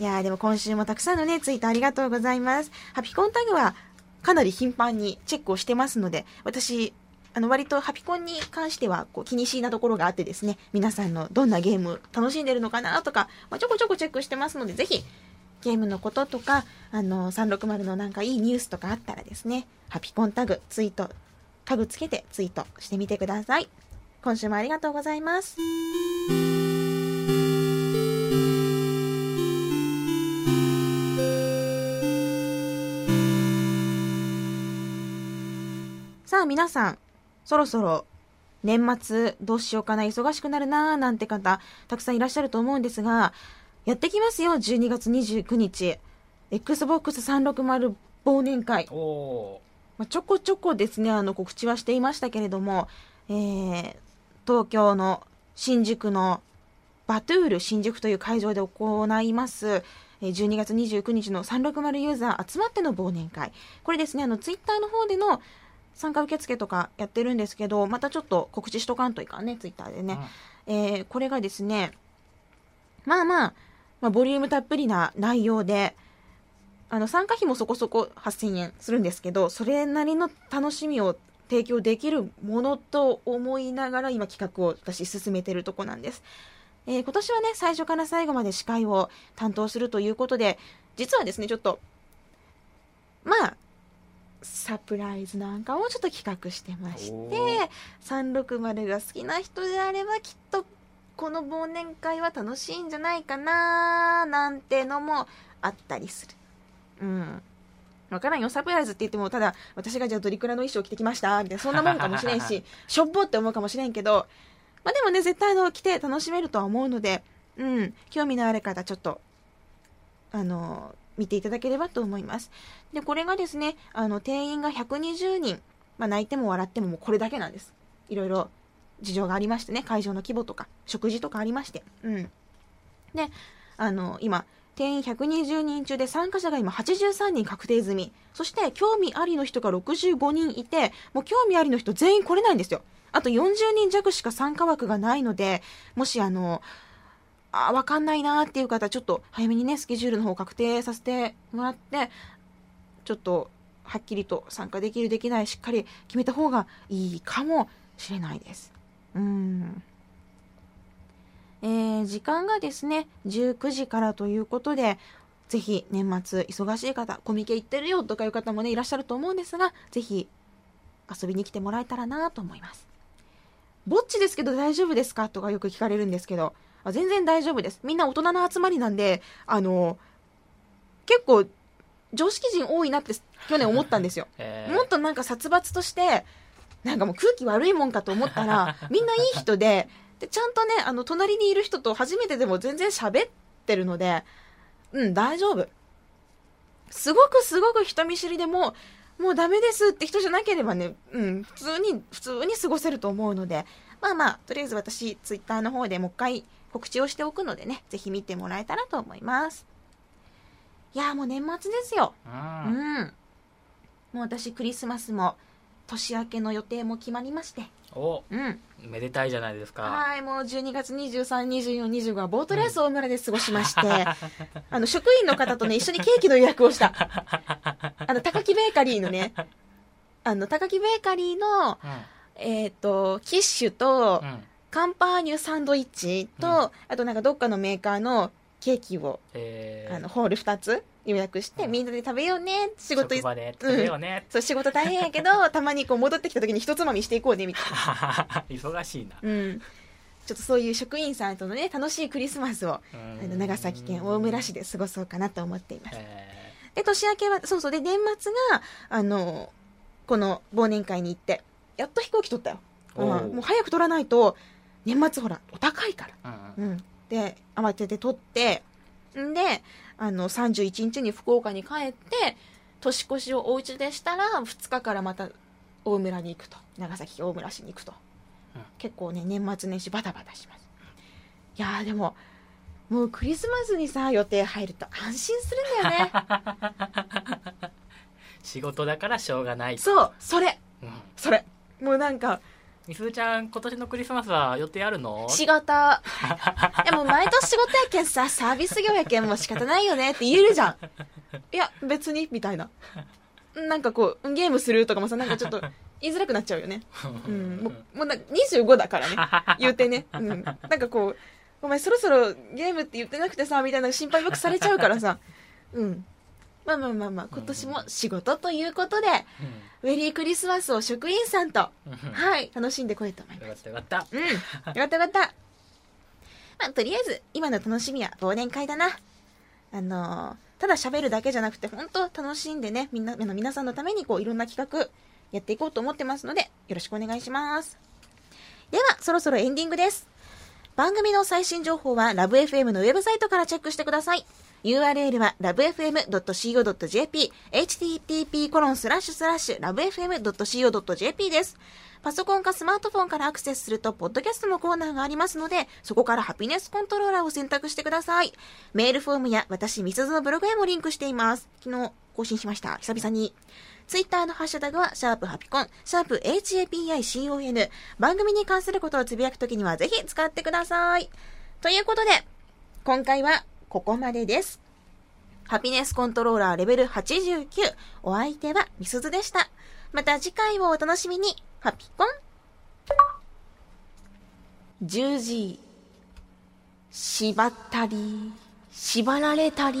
いやーでも今週もたくさんのねツイートありがとうございます。ハピコンタグはかなり頻繁にチェックをしてますので、私、あの、割とハピコンに関しては、こう、気にしいなところがあってですね、皆さんのどんなゲーム楽しんでるのかなとか、まあ、ちょこちょこチェックしてますので、ぜひ、ゲームのこととか、あの、さんろくまるのなんかいいニュースとかあったらですね、ハピコンタグ、ツイート、タグつけてツイートしてみてください。今週もありがとうございます。さあ皆さん、そろそろ年末どうしようかな、忙しくなるなーなんて方たくさんいらっしゃると思うんですが、やってきますよじゅうにがつにじゅうくにち エックスボックスさんろくまる 忘年会。お、まあ、ちょこちょこですね、あの告知はしていましたけれども、えー、東京の新宿のバトゥール新宿という会場で行いますじゅうにがつにじゅうくにちのさんろくまるユーザー集まっての忘年会。これですね、あのツイッターの方での参加受付とかやってるんですけど、またちょっと告知しとかんといかんね、ツイッターでね、うん、えー、これがですね、まあまあ、まあ、ボリュームたっぷりな内容で、あの参加費もそこそこはっせんえんするんですけど、それなりの楽しみを提供できるものと思いながら今企画を私進めてるとこなんです。えー、今年はね最初から最後まで司会を担当するということで、実はですねちょっとまあサプライズなんかもちょっと企画してまして、さんびゃくろくじゅうが好きな人であればきっとこの忘年会は楽しいんじゃないかななんてのもあったりする。うん、分からんよ。サプライズって言ってもただ私がじゃあドリクラの衣装着てきましたみたいな、そんなもんかもしれんししょっぼって思うかもしれんけど、まあ、でもね絶対の着て楽しめるとは思うので、うん、興味のある方ちょっとあの見ていただければと思います。でこれがですね、あの定員がひゃくにじゅうにん、まあ、泣いても笑ってももうこれだけなんです。いろいろ事情がありましてね、会場の規模とか食事とかありまして、うん、であの今定員ひゃくにじゅうにん中で参加者が今はちじゅうさんにん確定済み、そして興味ありの人がろくじゅうごにんいて、もう興味ありの人全員来れないんですよ。あとよんじゅうにんじゃくしか参加枠がないので、もしあのあ分かんないなーっていう方、ちょっと早めにねスケジュールの方を確定させてもらって、ちょっとはっきりと参加できるできないしっかり決めた方がいいかもしれないです。うーん、えー、時間がですねじゅうくじからということで、ぜひ年末忙しい方、コミケ行ってるよとかいう方もねいらっしゃると思うんですが、ぜひ遊びに来てもらえたらなと思います。ぼっちですけど大丈夫ですかとかよく聞かれるんですけど、あ、全然大丈夫です。みんな大人の集まりなんで、あの結構常識人多いなって去年思ったんですよ。もっとなんか殺伐としてなんかもう空気悪いもんかと思ったらみんないい人 で, でちゃんとねあの隣にいる人と初めてでも全然喋ってるので、うん大丈夫。すごくすごく人見知りでももうダメですって人じゃなければね、うん、普通に普通に過ごせると思うので、まあまあとりあえず私ツイッターの方でもう一回告知をしておくのでね、ぜひ見てもらえたらと思います。いやーもう年末ですよ。うん、うん、もう私クリスマスも年明けの予定も決まりまして、お、うん、めでたいじゃないですか。はい、もうじゅうにがつにじゅうさん、にじゅうよん、にじゅうごはボートレース大村で過ごしまして、うん、あの職員の方とね一緒にケーキの予約をした。あの高木ベーカリーのねあの高木ベーカリーの、うん、えっ、ー、とキッシュと、うん、カンパーニュサンドイッチと、うん、あとなんかどっかのメーカーのケーキを、えー、あのホールふたつ予約して、うん、みんなで食べようね、仕事職場で食べようね、うん、そう仕事大変やけどたまにこう戻ってきた時にひとつまみしていこうねみたいな忙しいな、うん、ちょっとそういう職員さんとのね楽しいクリスマスをあの長崎県大村市で過ごそうかなと思っています。で年明けはそうそうで年末があのこの忘年会に行ってやっと飛行機取ったよ、うん、もう早く取らないと年末ほらお高いから、うんうん、で慌てて取ってんであのさんじゅういちにちに福岡に帰って年越しをお家でしたらふつかからまた大村に行くと、長崎大村市に行くと、うん、結構ね年末年始バタバタします。いやーでももうクリスマスにさ予定入ると安心するんだよね仕事だからしょうがない。そうそれ、うん、それもうなんかみすずちゃん今年のクリスマスは予定あるの？仕事でも毎年仕事やけんさサービス業やけんもう仕方ないよねって言えるじゃん。いや別にみたいな、なんかこうゲームするとかもさなんかちょっと言いづらくなっちゃうよね、うん、もう、もうなにじゅうごだからね言うてね、うん、なんかこうお前そろそろゲームって言ってなくてさみたいな心配僕されちゃうからさ、うんまあまあまあまあ今年も仕事ということで、うん、メリークリスマスを職員さんと、うん、はい楽しんでこいと思います。よかったよかった。うんよかったよかった。まあとりあえず今の楽しみは忘年会だな。あのー、ただ喋るだけじゃなくて本当楽しんでねみんなあの皆さんのためにこういろんな企画やっていこうと思ってますのでよろしくお願いします。ではそろそろエンディングです。番組の最新情報は Love エフエム のウェブサイトからチェックしてください。ユーアールエル は ラブエフエムドットシーオードットジェーピー エイチティーティーピーコロンスラッシュスラッシュラブエフエムドットシーオードットジェーピー です。パソコンかスマートフォンからアクセスするとポッドキャストのコーナーがありますので、そこからハピネスコントローラーを選択してください。メールフォームや私みすずのブログへもリンクしています。昨日更新しました。久々にツイッターのハッシュタグはシャープハピコンシャープ エイチエーピーアイシーオーエヌ。 番組に関することをつぶやくときにはぜひ使ってください。ということで今回はここまでです。ハピネスコントローラーレベルはちじゅうきゅう、お相手はみすずでした。また次回をお楽しみに。ハピコン。じゅうじ、縛ったり、縛られたり。